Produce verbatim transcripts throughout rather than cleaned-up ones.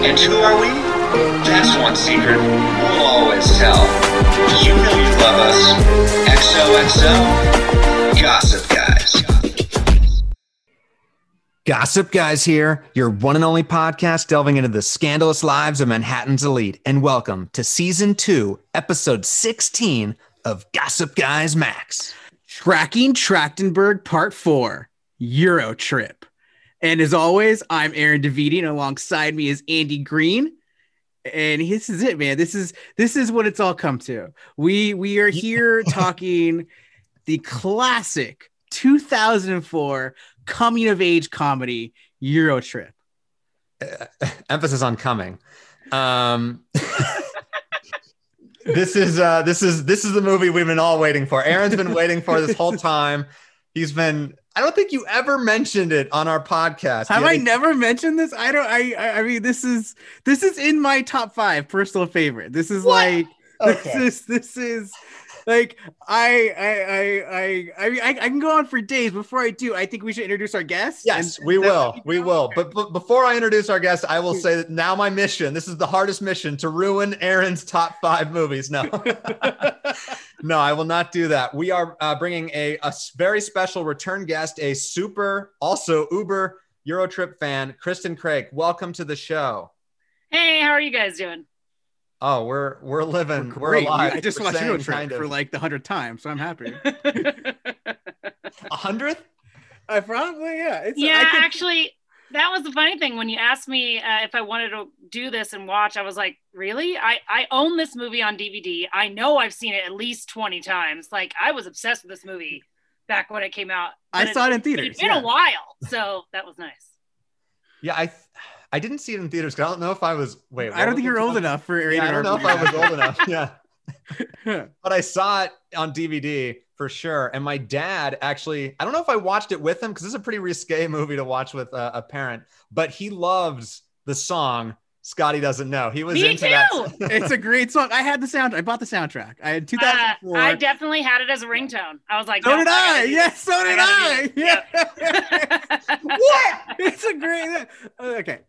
And who are we? That's one secret we'll always tell. You know you love us. X O X O, Gossip Guys. Gossip Guys here, your one and only podcast delving into the scandalous lives of Manhattan's elite. And welcome to Season two, Episode sixteen of Gossip Guys Max. Tracking Trachtenberg Part four, Eurotrip. And as always, I'm Aaron DeVede, and alongside me is Andy Green. And this is it, man. This is this is what it's all come to. We we are here talking the classic two thousand four coming of age comedy Eurotrip. Uh, emphasis on coming. Um, this is uh, this is this is the movie we've been all waiting for. Aaron's been waiting for this whole time. He's been. I don't think you ever mentioned it on our podcast. Have I never mentioned this? I don't. I. I mean, this is this is in my top five personal favorite. This is what? like okay. this. Is, this is like I. I. I. I. I mean, I, I can go on for days. Before I do, I think we should introduce our guest. Yes, and, we will. We will. But, but before I introduce our guest, I will say that now my mission. This is the hardest mission to ruin Aaron's top five movies. No. No, I will not do that. We are uh, bringing a, a very special return guest, a super, also uber Eurotrip fan, Kristen Craig. Welcome to the show. Hey, how are you guys doing? Oh, we're we're living. We're, we're alive. I just we're watched Eurotrip kind of. for like the hundredth time, so I'm happy. A hundredth? I probably, yeah. It's, yeah, I could... actually, that was the funny thing. When you asked me uh, if I wanted to do this and watch, I was like, really? I, I own this movie on D V D. I know I've seen it at least twenty times. Like, I was obsessed with this movie back when it came out. I saw it, it in theaters. It's been yeah. a while, so that was nice. Yeah, I I didn't see it in theaters because I don't know if I was... Wait, I don't think you're old about? enough for... Yeah, I don't know if I was old enough, yeah. But I saw it on D V D for sure. And my dad actually, I don't know if I watched it with him because this is a pretty risque movie to watch with uh, a parent, but he loves the song Scotty Doesn't Know. He was Me into too. that. It's a great song. I had the sound. I bought the soundtrack. I had two thousand four. Uh, I definitely had it as a ringtone. I was like, so no, did I. I yes, so did I. I. Yeah. What? It's a great. Okay.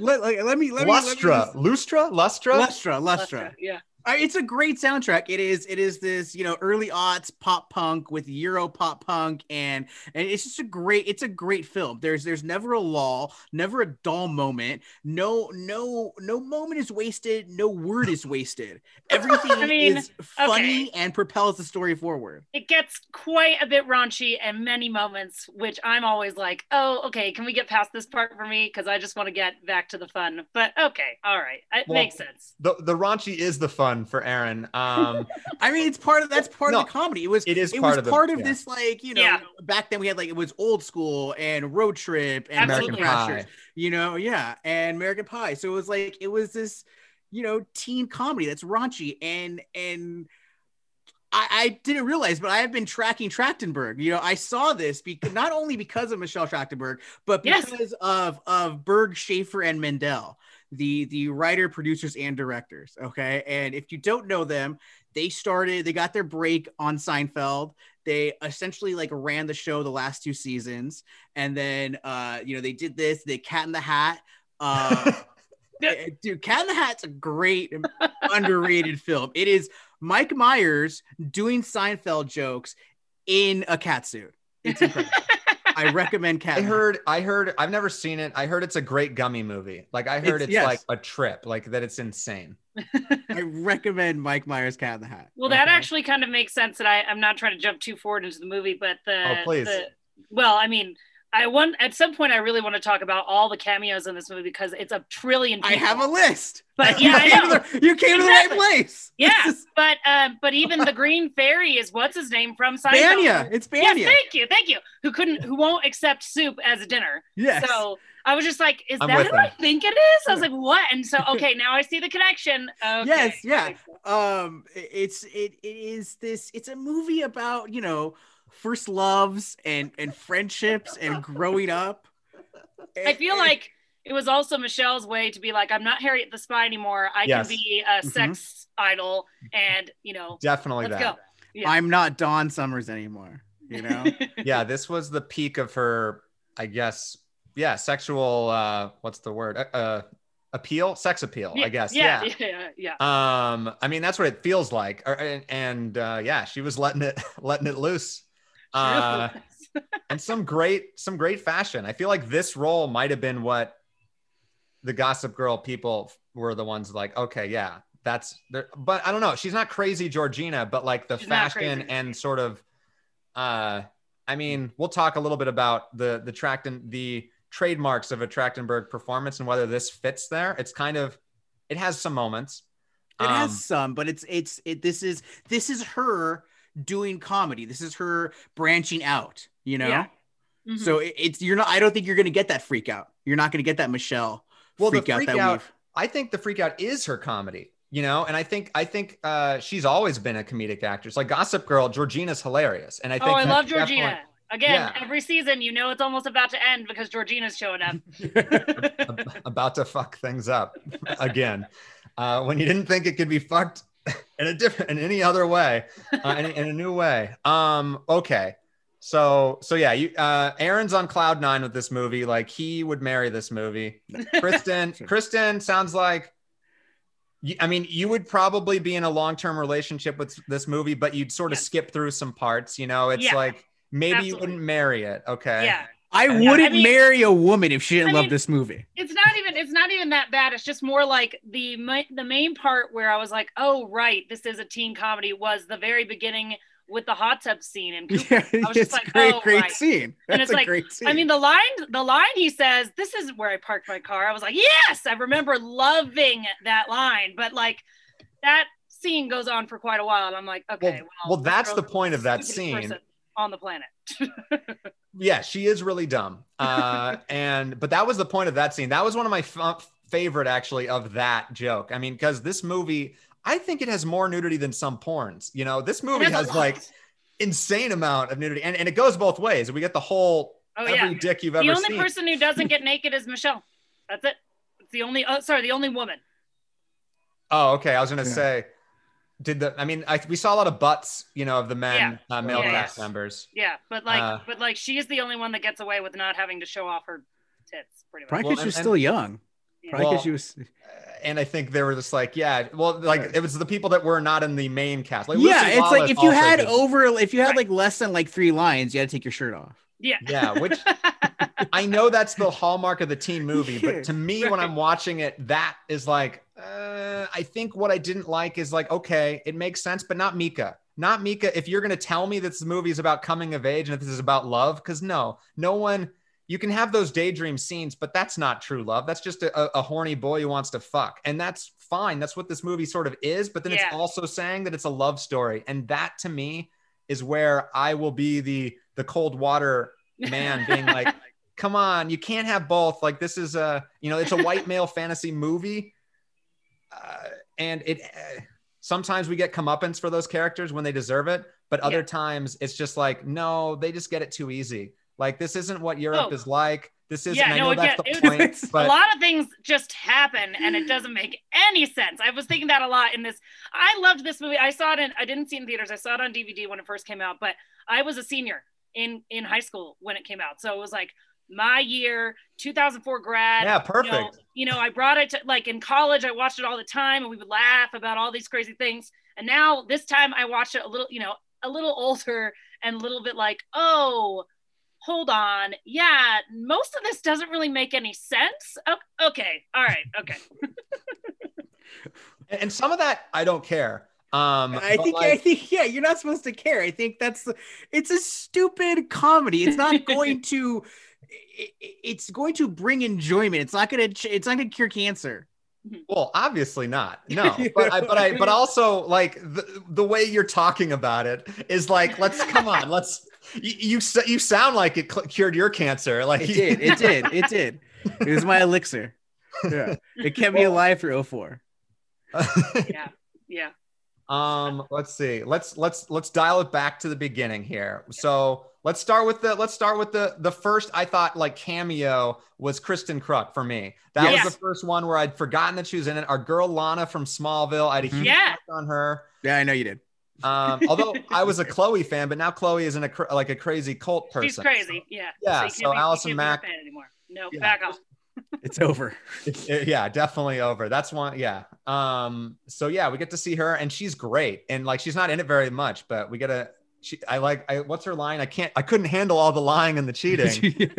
Let, like, let me. Let Lustra. me. Lustra. Lustra. Lustra. Lustra. Lustra. Yeah. It's a great soundtrack. It is. It is this, you know, early aughts pop punk with Euro pop punk, and and it's just a great. It's a great film. There's there's never a lull, never a dull moment. No no no moment is wasted. No word is wasted. Everything I mean, is funny okay. and propels the story forward. It gets quite a bit raunchy in many moments, which I'm always like, oh, okay, can we get past this part for me? Because I just want to get back to the fun. But okay, all right, it well, makes sense. The the raunchy is the fun. For Aaron, um, I mean, it's part of that's part no, of the comedy. It was it is it part was of part the, of yeah. this like you know yeah. back then we had like it was Old School and Road Trip and American Crashers, Pie. you know, yeah, and American Pie. So it was like it was this you know teen comedy that's raunchy and and. I, I didn't realize, but I have been tracking Trachtenberg. You know, I saw this because not only because of Michelle Trachtenberg, but because yes. of of Berg, Schaffer, and Mendel, the the writer, producers, and directors. Okay, and if you don't know them, they started. They got their break on Seinfeld. They essentially like ran the show the last two seasons, and then uh, you know they did this. They Cat in the Hat. Uh, dude, Cat in the Hat's a great underrated film. It is. Mike Myers doing Seinfeld jokes in a catsuit. It's incredible. I recommend Cat. I heard, I heard, I've never seen it. I heard it's a great gummy movie. Like I heard it's, it's yes. like a trip, like that it's insane. I recommend Mike Myers' Cat in the Hat. Well, that okay. actually kind of makes sense that I, I'm not trying to jump too forward into the movie, but the, oh, please. the well, I mean, I want at some point I really want to talk about all the cameos in this movie because it's a trillion people. I have a list. But yeah, I know. You came to the right place. Yeah, is... but um, but even the Green Fairy is what's his name from Seinfeld? Banya. It's Banya. Yes, thank you, thank you. Who couldn't? Who won't accept soup as a dinner? Yes. So I was just like, is I'm that who them. I think it is? I was like, what? And so okay, now I see the connection. Okay. Yes, yeah. Um, it's it, it is this. It's a movie about you know first loves and and friendships and growing up. I feel like. It was also Michelle's way to be like, I'm not Harriet the Spy anymore. I yes. can be a sex mm-hmm. idol and, you know, definitely let's that. Go. Yeah. I'm not Dawn Summers anymore, you know? Yeah, this was the peak of her, I guess, yeah, sexual, uh, what's the word? Uh, appeal, sex appeal, yeah, I guess. Yeah, yeah, yeah, yeah, yeah. Um, I mean, that's what it feels like. And, and uh, yeah, she was letting it, letting it loose. Uh, and some great, some great fashion. I feel like this role might've been what the Gossip Girl people were the ones like, okay, yeah, that's there. But I don't know. She's not crazy Georgina, but like the she's fashion and sort of, uh, I mean, we'll talk a little bit about the, the tract and the trademarks of a Trachtenberg performance and whether this fits there. It's kind of, it has some moments. It um, has some, but it's, it's, it, this is, this is her doing comedy. This is her branching out, you know? Yeah. Mm-hmm. So it, it's, you're not, I don't think you're going to get that freak out. You're not going to get that Michelle well, freak, the freak out. That out we've... I think the freak out is her comedy, you know? And I think, I think uh, she's always been a comedic actress. Like Gossip Girl, Georgina's hilarious. And I think- Oh, I love Georgina. Definitely... Again, yeah. Every season, you know it's almost about to end because Georgina's showing up. About to fuck things up again. Uh, when you didn't think it could be fucked in a different, in any other way, uh, in, in a new way. Um, okay, so so yeah, you, uh, Aaron's on cloud nine with this movie. Like he would marry this movie. Kristen, Kristen sounds like. I mean, you would probably be in a long-term relationship with this movie, but you'd sort of yes. skip through some parts. You know, it's yeah. like. Maybe Absolutely. You wouldn't marry it. Okay. Yeah. I wouldn't yeah, I mean, marry a woman if she didn't I mean, love this movie. It's not even, it's not even that bad. It's just more like the, my, the main part where I was like, oh, right, this is a teen comedy was the very beginning with the hot tub scene. And yeah, I was just like, great, oh, great right. scene. That's and it's a like, great scene. I mean, the line, the line he says, this is where I parked my car. I was like, yes, I remember loving that line, but like that scene goes on for quite a while. And I'm like, okay, well, well, well that's the point of that scene. Person. On the planet. Yeah, she is really dumb. Uh, and but that was the point of that scene. That was one of my f- favorite, actually, of that joke. I mean, because this movie, I think it has more nudity than some porns. You know, this movie has like insane amount of nudity, and, and it goes both ways. We get the whole oh, every yeah. dick you've the ever seen. The only person who doesn't get naked is Michelle. That's it. It's the only. Oh, sorry, the only woman. Oh, okay. I was gonna yeah. say. Did the, I mean, I, we saw a lot of butts, you know, of the men, yeah. uh, male yeah, cast yeah. members. Yeah. But like, uh, but like, she is the only one that gets away with not having to show off her tits pretty much. Probably because well, she was and, still young. Yeah. Probably because well, she was. And I think they were just like, yeah, well, like right. it was the people that were not in the main cast. Like, yeah. Lucy it's Wallace like, if you had did. over, if you had right. like less than like three lines, you had to take your shirt off. Yeah. Yeah. Which I know that's the hallmark of the teen movie, but to me, right. when I'm watching it, that is like, Uh, I think what I didn't like is like, okay, it makes sense, but not Mika. Not Mika. If you're going to tell me that this movie is about coming of age and if this is about love, because no, no one, you can have those daydream scenes, but that's not true love. That's just a, a horny boy who wants to fuck. And that's fine. That's what this movie sort of is. But then yeah. it's also saying that it's a love story. And that to me is where I will be the, the cold water man being like, come on, you can't have both. Like this is a, you know, it's a white male fantasy movie. Uh, and it uh, sometimes we get comeuppance for those characters when they deserve it, but other yeah. times it's just like, no, they just get it too easy. Like this isn't what Europe oh. is like. This isn't. Yeah, I know no, that's yeah, the point. Was, but... A lot of things just happen, and it doesn't make any sense. I was thinking that a lot in this. I loved this movie. I saw it in. I didn't see it in theaters. I saw it on D V D when it first came out. But I was a senior in in high school when it came out, so it was like. My year, two thousand four grad. Yeah, perfect. You know, you know, I brought it to, like in college, I watched it all the time and we would laugh about all these crazy things. And now this time I watched it a little, you know, a little older and a little bit like, oh, hold on. Yeah, most of this doesn't really make any sense. Oh, okay, all right, okay. And some of that, I don't care. Um, I think, like, I think, yeah, you're not supposed to care. I think that's, it's a stupid comedy. It's not going to... It's going to bring enjoyment. It's not going to. It's not going to cure cancer. Well, obviously not. No, but I, but I, but also like the the way you're talking about it is like, let's come on, let's. You you, you sound like it cured your cancer. Like it did. It did. It did. It was my elixir. Yeah, it kept me alive through oh four. Yeah. Yeah. Um. Let's see. Let's let's let's dial it back to the beginning here. So. Let's start with the, let's start with the, the first, I thought like cameo was Kristen Kreuk for me. That yes. was the first one where I'd forgotten that she was in it. Our girl, Lana from Smallville. I had a huge yeah. on her. Yeah, I know you did. Um, although I was a Chloe fan, but now Chloe isn't a, like a crazy cult person. She's crazy. Yeah. Yeah. So, so be, Allison Mack. No, nope, yeah. back off. It's over. It's, yeah, definitely over. That's one. Yeah. Um, so yeah, we get to see her and she's great. And like, she's not in it very much, but we get a, she, I like, I, what's her line? I can't, I couldn't handle all the lying and the cheating.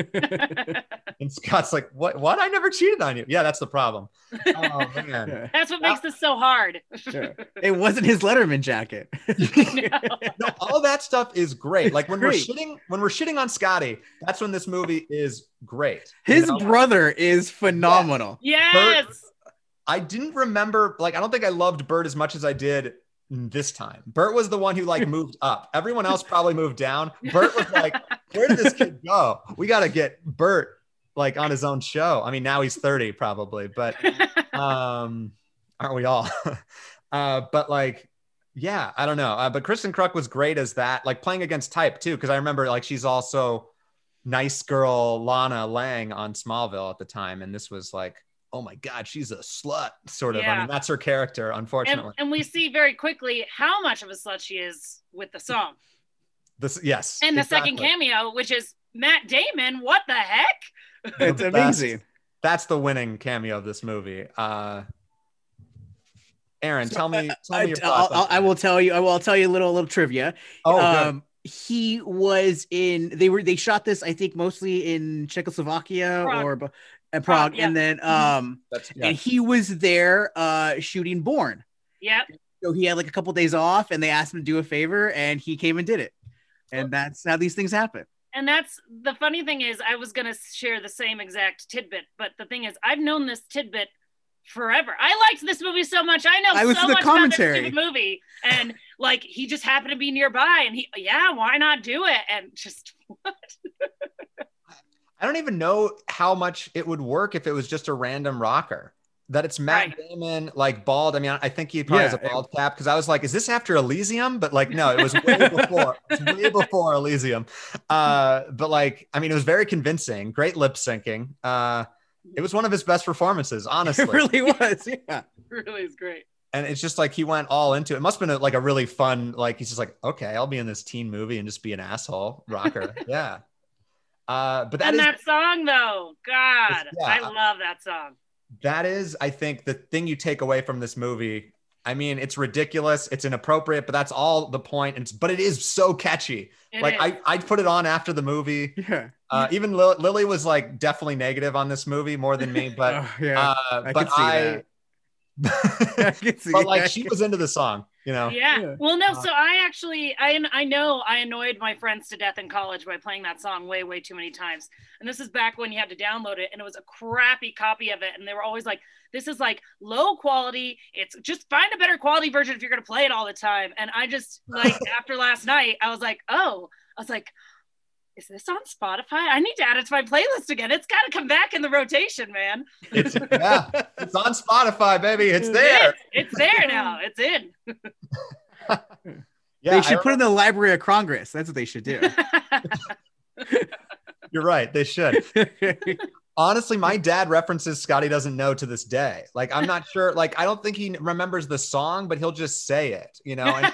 And Scott's like, what, what? I never cheated on you. Yeah. That's the problem. Oh man. That's what makes this so hard. Sure. It wasn't his Letterman jacket. No. No, all that stuff is great. Like when great. we're shitting, when we're shitting on Scotty, that's when this movie is great. His you know? brother is phenomenal. Yes. yes. Bert, I didn't remember, like, I don't think I loved Bert as much as I did this time. Bert was the one who like moved up. Everyone else probably moved down. Bert was like, where did this kid go? We got to get Bert like on his own show. I mean, now he's thirty probably, but um, aren't we all? uh, but like, yeah, I don't know. Uh, but Kristen Kreuk was great as that, like playing against type too. Cause I remember like, she's also nice girl Lana Lang on Smallville at the time. And this was like, oh my God, she's a slut, sort of. Yeah. I mean, that's her character, unfortunately. And, and we see very quickly how much of a slut she is with the song. This, yes. And the exactly. second cameo, which is Matt Damon. What the heck? It's amazing. That's, that's the winning cameo of this movie. Uh, Aaron, so, tell me, tell I, me your thoughts. I'll, I'll, I will tell you. I will I'll tell you a little, little trivia. Oh, um, good. He was in. They were. They shot this, I think, mostly in Czechoslovakia Prague. or. At Prague, oh, yeah. and then um, That's, yeah. and he was there uh, shooting Bourne. Yep. So he had like a couple of days off, and they asked him to do a favor, and he came and did it. And that's how these things happen. And that's the funny thing is, I was gonna share the same exact tidbit, but the thing is, I've known this tidbit forever. I liked this movie so much. I know I so much commentary. about this stupid movie, and like he just happened to be nearby, and he, yeah, why not do it? And just what? I don't even know how much it would work if it was just a random rocker. That it's Matt right. Damon, like bald. I mean, I think he probably yeah, has a bald cap because I was like, is this after Elysium? But like, no, it was way before. It's way before Elysium. Uh, but like, I mean, it was very convincing. Great lip syncing. Uh, it was one of his best performances, honestly. It really was. Yeah, it really is great. And it's just like he went all into it. It must have been a, like a really fun. Like he's just like, okay, I'll be in this teen movie and just be an asshole rocker. Yeah. Uh, but that and is, that song though, God, yeah, I love that song. That is, I think, the thing you take away from this movie. I mean, it's ridiculous, it's inappropriate, but that's all the point. And it's, but it is so catchy. It like is. I, I'd put it on after the movie. Yeah. Uh, even Lil- Lily was like definitely negative on this movie more than me, but oh, yeah. uh, I but could see I, that. I could see but like she was into the song. You know? Yeah. Well, no. So I actually, I I know I annoyed my friends to death in college by playing that song way, way too many times. And this is back when you had to download it, and it was a crappy copy of it. And they were always like, "This is like low quality. It's just find a better quality version if you're gonna play it all the time." And I just like after last night, I was like, "Oh, I was like, is this on Spotify? I need to add it to my playlist again. It's got to come back in the rotation, man." It's, yeah, it's on Spotify, baby. It's there. It's, it's there now. It's in. Yeah, they should I put it in the Library of Congress. That's what they should do. You're right. They should. Honestly, my dad references Scotty Doesn't Know to this day. Like, I'm not sure. Like, I don't think he remembers the song, but he'll just say it, you know? And,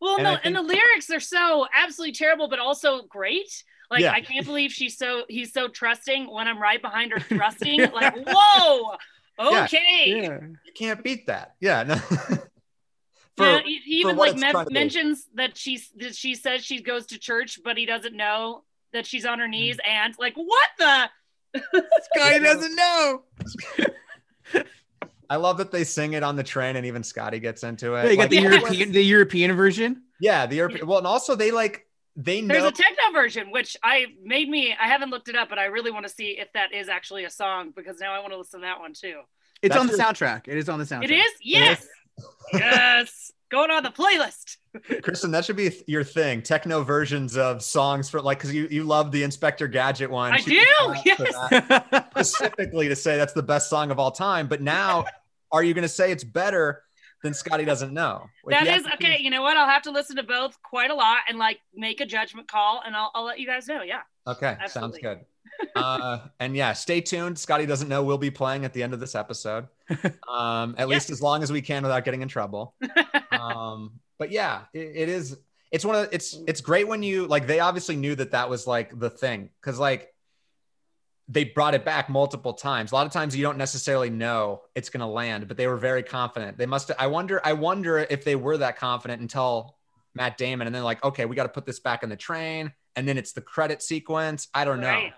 Well, and, no, think- and the lyrics are so absolutely terrible, but also great. Like, yeah. I can't believe she's so, he's so trusting when I'm right behind her thrusting. Like, whoa, okay. Yeah. Yeah. You can't beat that. Yeah. No. for, yeah he even like me- mentions that, she's, that she says she goes to church, but he doesn't know that she's on her knees. Mm-hmm. And like, what the? This guy doesn't know. I love that they sing it on the train, and even Scotty gets into it. They got like, the yeah. European, the European version. Yeah, the European. Well, and also they like they know. There's a techno version, which I made me. I haven't looked it up, but I really want to see if that is actually a song because now I want to listen to that one too. It's That's on the your... soundtrack. It is on the soundtrack. It is. Yes. It is. Yes. Going on the playlist. Kristen, that should be your thing. Techno versions of songs for like, because you, you love the Inspector Gadget one. I she do. Yes. Specifically to say that's the best song of all time. But now, are you going to say it's better than Scotty Doesn't Know? Like, that is okay. You know what? I'll have to listen to both quite a lot and like make a judgment call, and I'll, I'll let you guys know. Yeah. Okay. Absolutely. Sounds good. uh and yeah stay tuned. Scotty Doesn't Know will be playing at the end of this episode, um at yes. least as long as we can without getting in trouble. Um but yeah, it, it is it's one of the, it's it's great when you like they obviously knew that that was like the thing, because like they brought it back multiple times. A lot of times you don't necessarily know it's going to land, but they were very confident. They must, I wonder, I wonder if they were that confident until Matt Damon. And then like, okay, we got to put this back in the train. And then it's the credit sequence. I don't know. Right.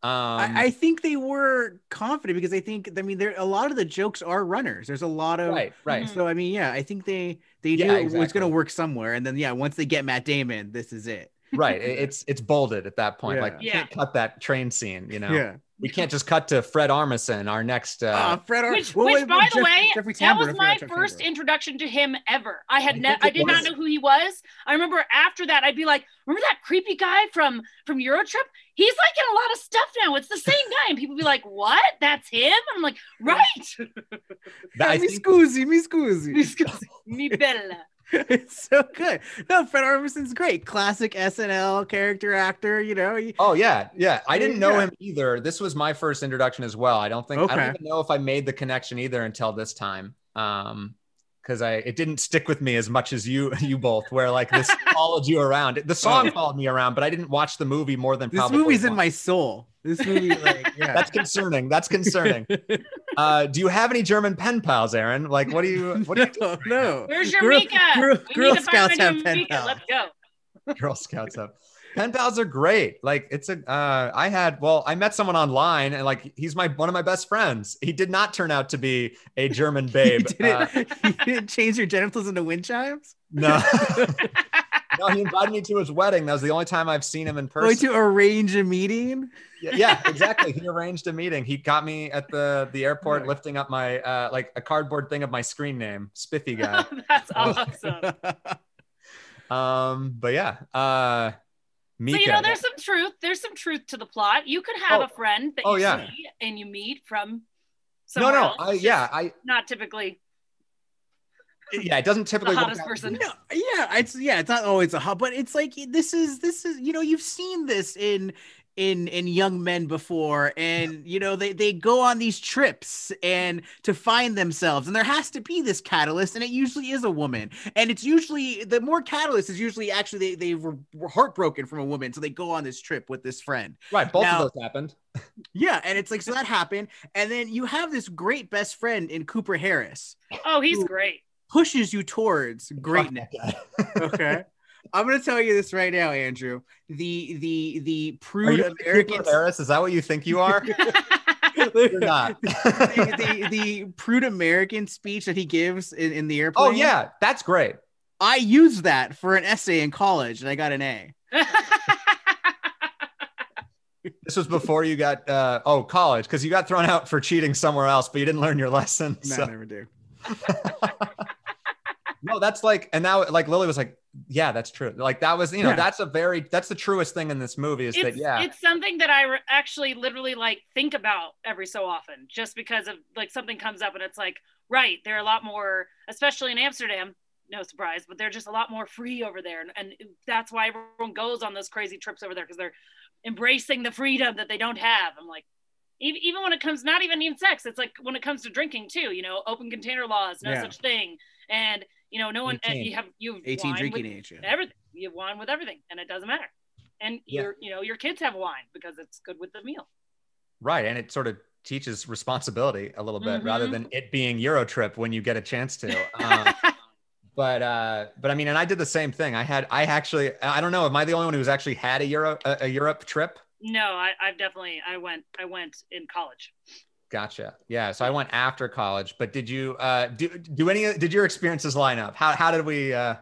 Um, I, I think they were confident because I think, I mean, there, a lot of the jokes are runners. There's a lot of, right, right. So, I mean, yeah, I think they, they knew yeah, exactly. it was going to work somewhere. And then, yeah, once they get Matt Damon, this is it. Right. It's it's bolded at that point. Yeah. Like, you yeah. can't cut that train scene, you know? Yeah. We can't just cut to Fred Armisen, our next... Uh, uh, Fred Ar- which, well, which wait, by Jeff, the way, Jeffrey that Tambor, was my first Tambor. introduction to him ever. I had ne- I did was. not know who he was. I remember after that, I'd be like, remember that creepy guy from, from Eurotrip? He's like in a lot of stuff now. It's the same guy. And people be like, what? That's him? I'm like, right. That, mi scusi, mi scusi. Mi scusi, mi bella. It's so good. No, Fred Armisen's great. Classic S N L character actor, you know. He, oh, yeah. Yeah. I didn't know yeah. him either. This was my first introduction as well. I don't think, okay. I don't even know if I made the connection either until this time. Um, because I, it didn't stick with me as much as you, you both, where like this followed you around. The song followed me around, but I didn't watch the movie more than this probably. This movie's once. in my soul. This movie, like, yeah. That's concerning. That's concerning. Uh, do you have any German pen pals, Aaron? Like, what do you, what do you do? No, no. Where's your Girl, Mika? Girl, we Girl need to Scouts have pen pals. Let's go. Girl Scouts have. Pen pals are great. Like, it's a, uh, I had, well, I met someone online and like, he's my, one of my best friends. He did not turn out to be a German babe. You didn't, uh, you didn't change your genitals into wind chimes? No. No, he invited me to his wedding. That was the only time I've seen him in person. Going to arrange a meeting? Yeah, yeah, exactly. He arranged a meeting. He got me at the, the airport yeah. lifting up my, uh, like a cardboard thing of my screen name, Spiffy Guy. That's awesome. um, But yeah. Uh, Mika. So, you know, there's some truth. There's some truth to the plot. You could have oh. a friend that oh, you yeah. see and you meet from somewhere No, no. I, yeah. I Not typically. Yeah, it doesn't typically the hottest work out. person. No, yeah, it's yeah, it's not always a hot, but it's like this is this is you know you've seen this in in in young men before, and you know they they go on these trips and to find themselves, and there has to be this catalyst, and it usually is a woman, and it's usually the more catalyst is usually actually they they were heartbroken from a woman, so they go on this trip with this friend. Right, both now, of those happened. Yeah, and it's like so that happened, and then you have this great best friend in Cooper Harris. Oh, he's who, great. Pushes you towards greatness. Okay, I'm gonna tell you this right now, Andrew. The the the prude American Harris. Is that what you think you are? You're not. the, the, the prude American speech that he gives in, in the airplane. Oh yeah, that's great. I used that for an essay in college, and I got an A. This was before you got uh, oh college because you got thrown out for cheating somewhere else, but you didn't learn your lesson. No, so. I never do. No, that's like, and now like Lily was like, yeah, that's true. Like that was, you know, yeah. that's a very, that's the truest thing in this movie is it's, that, yeah. It's something that I re- actually literally like think about every so often, just because of like something comes up and it's like, right. They're a lot more, especially in Amsterdam, no surprise, but they're just a lot more free over there. And, and that's why everyone goes on those crazy trips over there. Cause they're embracing the freedom that they don't have. I'm like, even, even when it comes, not even in sex, it's like when it comes to drinking too, you know, open container laws, no yeah. such thing. And, you know, no one, eighteen you have, you have eighteen wine drinking age, yeah. everything. You have wine with everything and it doesn't matter. And yeah. your, you know, your kids have wine because it's good with the meal. Right. And it sort of teaches responsibility a little bit mm-hmm. rather than it being Eurotrip when you get a chance to, um, but, uh, but I mean, and I did the same thing. I had, I actually, I don't know. Am I the only one who's actually had a Euro, a, a Europe trip? No, I, I've definitely, I went, I went in college. Gotcha. Yeah. So I went after college, but did you, uh, do, do any, did your experiences line up? How, how did we, uh,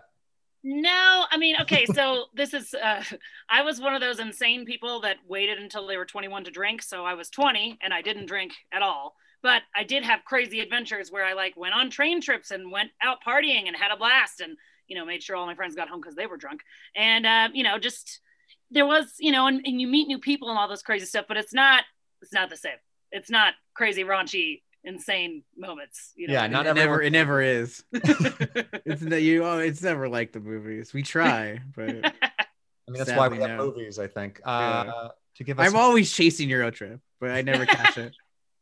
no, I mean, okay. So this is, uh, I was one of those insane people that waited until they were twenty-one to drink. So I was twenty and I didn't drink at all, but I did have crazy adventures where I like went on train trips and went out partying and had a blast and, you know, made sure all my friends got home cause they were drunk and, uh, you know, just there was, you know, and, and you meet new people and all this crazy stuff, but it's not, it's not the same. It's not crazy, raunchy, insane moments. You know? Yeah, not it never. It never is. It's no, you. Oh, it's never like the movies. We try, but I mean that's why we have no. movies. I think uh, yeah. to give. Us I'm a- always chasing Eurotrip, but I never catch it.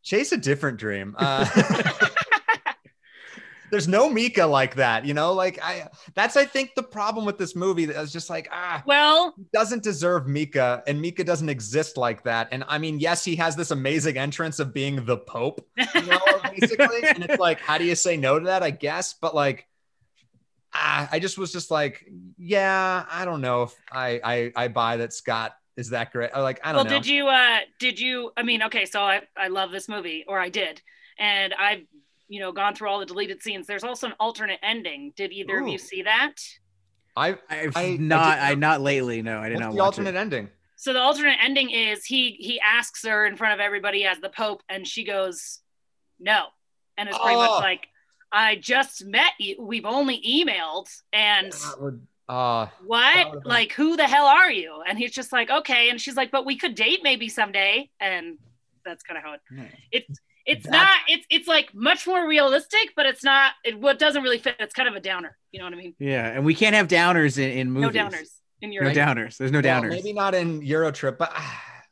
Chase a different dream. Uh, there's no Mika like that, you know, like I, that's, I think the problem with this movie that I was just like, ah, well, he doesn't deserve Mika, and Mika doesn't exist like that. And I mean, yes, he has this amazing entrance of being the Pope, you know, basically. And it's like, how do you say no to that, I guess? But like, ah, I just was just like, yeah, I don't know if I, I, I buy that Scott is that great. Like, I don't well, know. Well, did you, uh, did you, I mean, okay, so I, I love this movie, or I did. And I've, you know, gone through all the deleted scenes. There's also an alternate ending. Did either Ooh. of you see that? I, I've I, not, I, I not lately. No, I did not watch it. What's the alternate ending? So the alternate ending is he, he asks her in front of everybody as the Pope, and she goes, no. And it's pretty oh. much like, I just met you. We've only emailed, and that would, uh, what? Like, who the hell are you? And he's just like, okay. And she's like, but we could date maybe someday. And that's kind of how it, it's, It's that's, not, it's it's like much more realistic, but it's not, it what doesn't really fit. It's kind of a downer. You know what I mean? Yeah. And we can't have downers in, in movies. No downers. In Euro. No downers. There's no well, downers. Maybe not in Eurotrip, but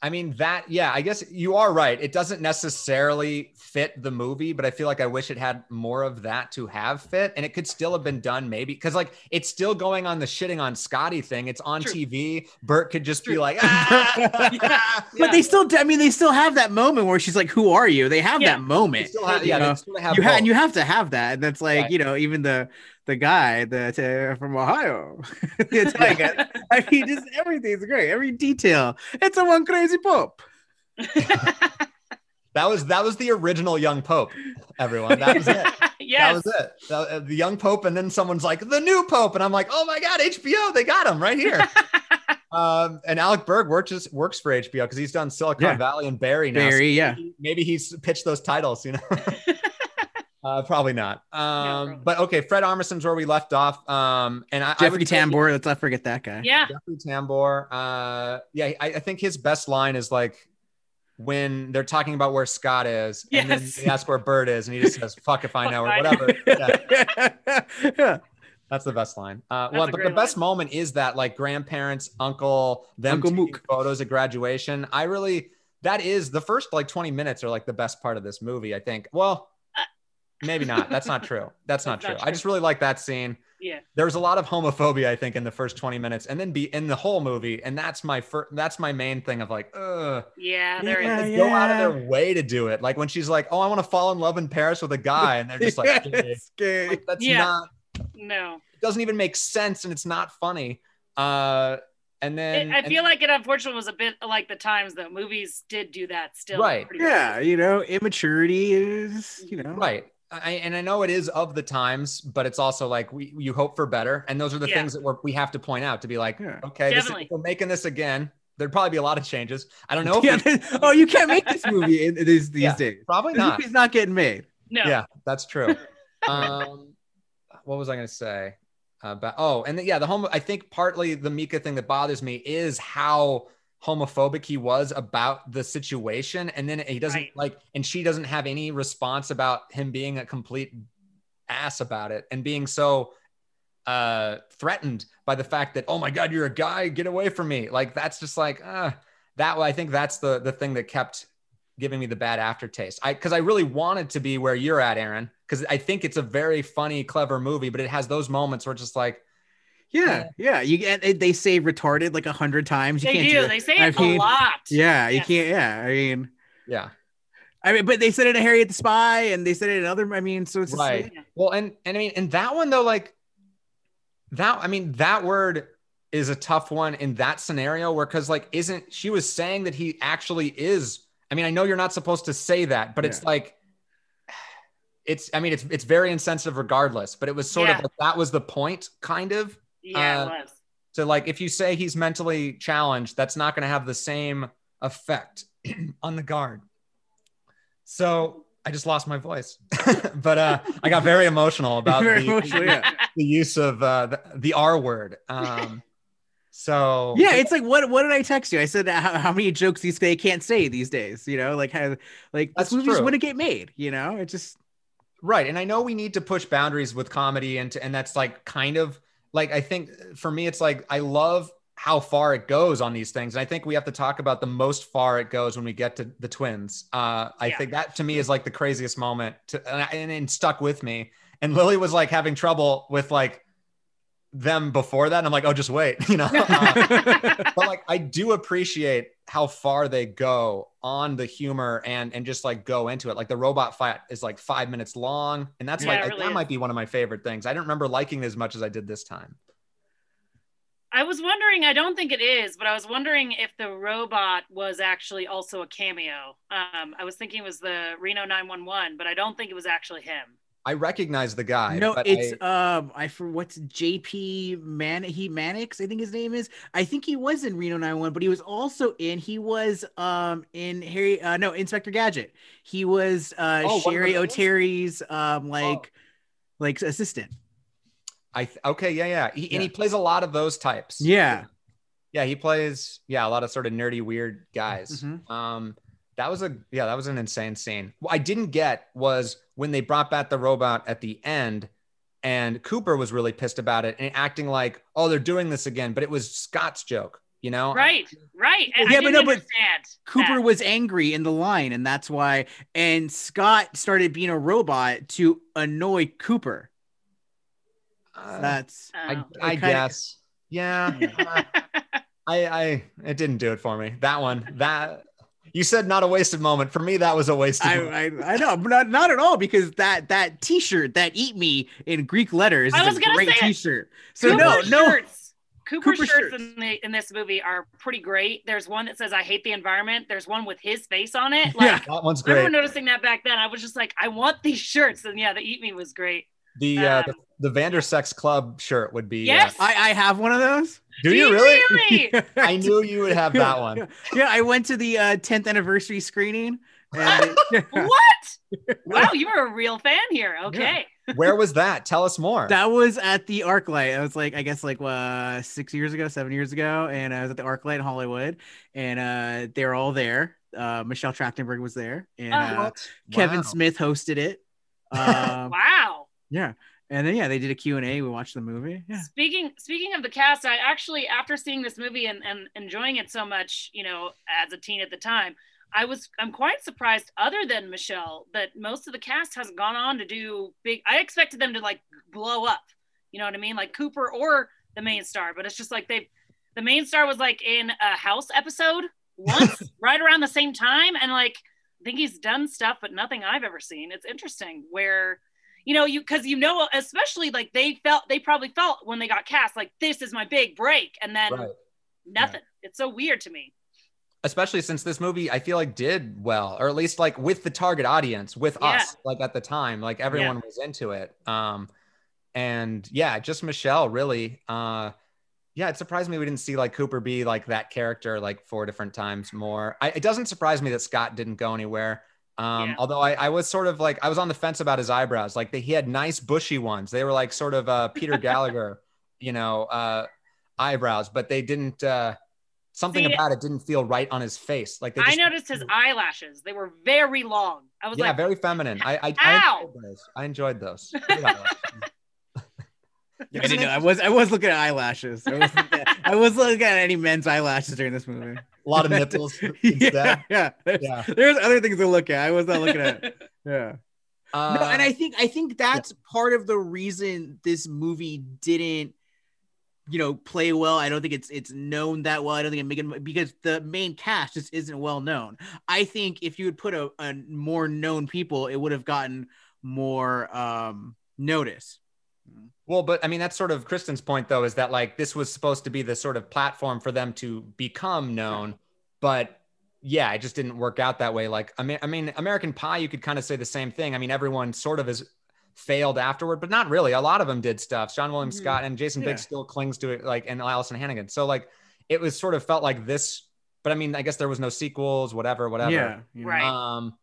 I mean that, yeah, I guess you are right. It doesn't necessarily fit the movie, but I feel like I wish it had more of that to have fit. And it could still have been done maybe, because like, it's still going on the shitting on Scotty thing. It's on True. T V. Bert could just True. be like, ah! yeah. But they still, I mean, they still have that moment where she's like, who are you? They have yeah. that moment. They still have, yeah, you know? they still have you ha- and you have to have that. And that's like, right. you know, even the the guy that uh, from Ohio, it's like, I mean, just everything's great. Every detail. It's a one crazy Pope. That was that was the original young Pope, everyone. That was it. Yes. That was it. That, uh, the young Pope, and then someone's like, the new Pope. And I'm like, oh my God, H B O, they got him right here. um, and Alec Berg works, works for H B O because he's done Silicon yeah. Valley and Barry now. Barry, so maybe, yeah. Maybe he's pitched those titles, you know? uh, probably not. Um, no, probably. But okay, Fred Armisen's where we left off. Um, and I, Jeffrey I Tambor, say, let's not forget that guy. Yeah. Jeffrey Tambor. Uh, yeah, I, I think his best line is like, when they're talking about where Scott is, yes. and then they ask where Bert is, and he just says, fuck if I know, or whatever. Yeah. yeah. That's the best line. Uh, well, but the line. best moment is that, like, grandparents, uncle, them uncle taking Mook. photos at graduation. I really, that is, the first, like, twenty minutes are, like, the best part of this movie, I think. Well, maybe not. That's not true. That's, That's not, true. not true. I just really like that scene. Yeah. There's a lot of homophobia, I think, in the first twenty minutes, and then be in the whole movie. And that's my first, that's my main thing of like, ugh. Yeah, there yeah, is. Yeah. Go out of their way to do it. Like when she's like, oh, I want to fall in love in Paris with a guy. And they're just like, yes, gay. Like, that's yeah. not, no, it doesn't even make sense. And it's not funny. Uh, And then it, I feel and, like it unfortunately was a bit like the times that movies did do that still. Right. Yeah. Much. You know, immaturity is, you know, right. I, and I know it is of the times, but it's also like we you hope for better, and those are the yeah. things that we're, we have to point out to be like, yeah. okay, this is, if we're making this again, there'd probably be a lot of changes. I don't know. If yeah, we, oh, you can't make this movie in, these these yeah, days. Probably not. This movie's not getting made. No. Yeah, that's true. um, what was I going to say? Uh, about, oh, and the, yeah, the home. I think partly the Mika thing that bothers me is how homophobic he was about the situation, and then he doesn't right. like, and she doesn't have any response about him being a complete ass about it and being so uh threatened by the fact that, oh my God, you're a guy, get away from me. Like, that's just like uh that I think that's the the thing that kept giving me the bad aftertaste. I because I really wanted to be where you're at, Aaron, because I think it's a very funny, clever movie, but it has those moments where it's just like, Yeah, yeah. You get they say retarded like a hundred times. You they can't do. do they say it I mean, a lot. Yeah, you yes. can't. Yeah, I mean. Yeah. I mean, but they said it in Harriet the Spy, and they said it in other. I mean, so it's right. Just, yeah. Well, and and I mean, and that one though, like that. I mean, that word is a tough one in that scenario where because like isn't she was saying that he actually is. I mean, I know you're not supposed to say that, but yeah. it's like. It's. I mean, it's it's very insensitive regardless. But it was sort yeah. of like that was the point, kind of. Yeah, uh, it was. So like, if you say he's mentally challenged, that's not going to have the same effect on the guard. So I just lost my voice, but uh, I got very emotional about very the, emotional, yeah. the use of uh, the, the R word. Um, so yeah, it's like, what what did I text you? I said how, how many jokes these they can't say these days, you know, like how like this movie just wouldn't get made, you know, it just right. And I know we need to push boundaries with comedy, and to, and that's like kind of. Like, I think for me, it's like, I love how far it goes on these things. And I think we have to talk about the most far it goes when we get to the twins. Uh, I yeah. think that to me is like the craziest moment to, and, and, and stuck with me. And Lily was like having trouble with like them before that. And I'm like, oh, just wait, you know? uh, but like, I do appreciate how far they go on the humor and, and just like go into it. Like the robot fight is like five minutes long. And that's yeah, like, really I, that might be one of my favorite things. I don't remember liking it as much as I did this time. I was wondering, I don't think it is, but I was wondering if the robot was actually also a cameo. Um, I was thinking it was the Reno nine one one, but I don't think it was actually him. I recognize the guy. No, but it's I, um, I for what's J P Man? He Mannix, I think his name is. I think he was in Reno nine one one, but he was also in. He was um in Harry. Uh, no, Inspector Gadget. He was uh oh, Sherry O'Terry's um like oh. like assistant. I th- okay, yeah, yeah. He, yeah, and he plays a lot of those types. Yeah, yeah, he plays yeah a lot of sort of nerdy, weird guys. Mm-hmm. Um. That was a, yeah, that was an insane scene. What I didn't get was when they brought back the robot at the end and Cooper was really pissed about it and acting like, oh, they're doing this again. But it was Scott's joke, you know? Right, right. And yeah, I but no, but Cooper that. was angry in the line and that's why, and Scott started being a robot to annoy Cooper. Uh, that's, I, I guess. Of... Yeah. uh, I, I, it didn't do it for me. That one, that. You said not a wasted moment. For me, that was a wasted I, moment. I, I know, but not, not at all, because that that T-shirt, that eat me in Greek letters, I is was a great say T-shirt. It. So Cooper no, no. Shirts. Cooper, Cooper shirts, shirts. In, the, in this movie are pretty great. There's one that says, I hate the environment. There's one with his face on it. Like, yeah, that one's great. I remember noticing that back then. I was just like, I want these shirts. And yeah, the eat me was great. The um, uh, the, the Vandersex Club shirt would be. Yes. Uh, I, I have one of those. Do, do you really? really? I knew you would have that one. Yeah, I went to the uh, tenth anniversary screening. And... What? Wow, you were a real fan here. Okay. Yeah. Where was that? Tell us more. That was at the ArcLight. I was like, I guess like uh, six years ago, seven years ago. And I was at the ArcLight in Hollywood. And uh, they were all there. Uh, Michelle Trachtenberg was there. And oh, uh, Kevin wow. Smith hosted it. Um, wow. Yeah. And then, yeah, they did a Q and A. We watched the movie. Yeah. Speaking speaking of the cast, I actually, after seeing this movie and, and enjoying it so much, you know, as a teen at the time, I was, I'm quite surprised, other than Michelle, that most of the cast hasn't gone on to do big, I expected them to, like, blow up. You know what I mean? Like Cooper or the main star. But it's just like they, the main star was, like, in a House episode once, right around the same time. And, like, I think he's done stuff, but nothing I've ever seen. It's interesting where... You know, you because you know, especially like they felt they probably felt when they got cast, like this is my big break, and then right. nothing. Right. It's so weird to me. Especially since this movie, I feel like did well, or at least like with the target audience, with yeah. us, like at the time, like everyone yeah. was into it. Um, and yeah, just Michelle really. Uh, yeah, it surprised me we didn't see like Cooper be like that character like four different times more. I, it doesn't surprise me that Scott didn't go anywhere. Um, yeah. Although I, I was sort of like, I was on the fence about his eyebrows. Like the, he had nice bushy ones. They were like sort of uh, Peter Gallagher, you know, uh, eyebrows, but they didn't, uh, something See, about it didn't feel right on his face. Like they just, I noticed his eyelashes. They were very long. I was yeah, like, very feminine. I, I, I enjoyed those. I enjoyed those. Yeah. I didn't know. I was, I was looking at eyelashes. I was looking at, I was looking at any men's eyelashes during this movie. A lot of nipples. yeah, yeah. There's, yeah. There's other things to look at. I was not looking at. Yeah. Uh, no, and I think I think that's yeah. part of the reason this movie didn't, you know, play well. I don't think it's it's known that well. I don't think it make it because the main cast just isn't well known. I think if you would put a, a more known people, it would have gotten more um, notice. Well, but I mean, that's sort of Kristen's point, though, is that like this was supposed to be the sort of platform for them to become known. But yeah, it just didn't work out that way. Like, I mean, I mean, American Pie, you could kind of say the same thing. I mean, everyone sort of has failed afterward, but not really. A lot of them did stuff. Sean William mm-hmm. Scott and Jason yeah. Biggs still clings to it, like, and Allison Hannigan. So like it was sort of felt like this. But I mean, I guess there was no sequels, whatever, whatever. Yeah, you know? Right. Um,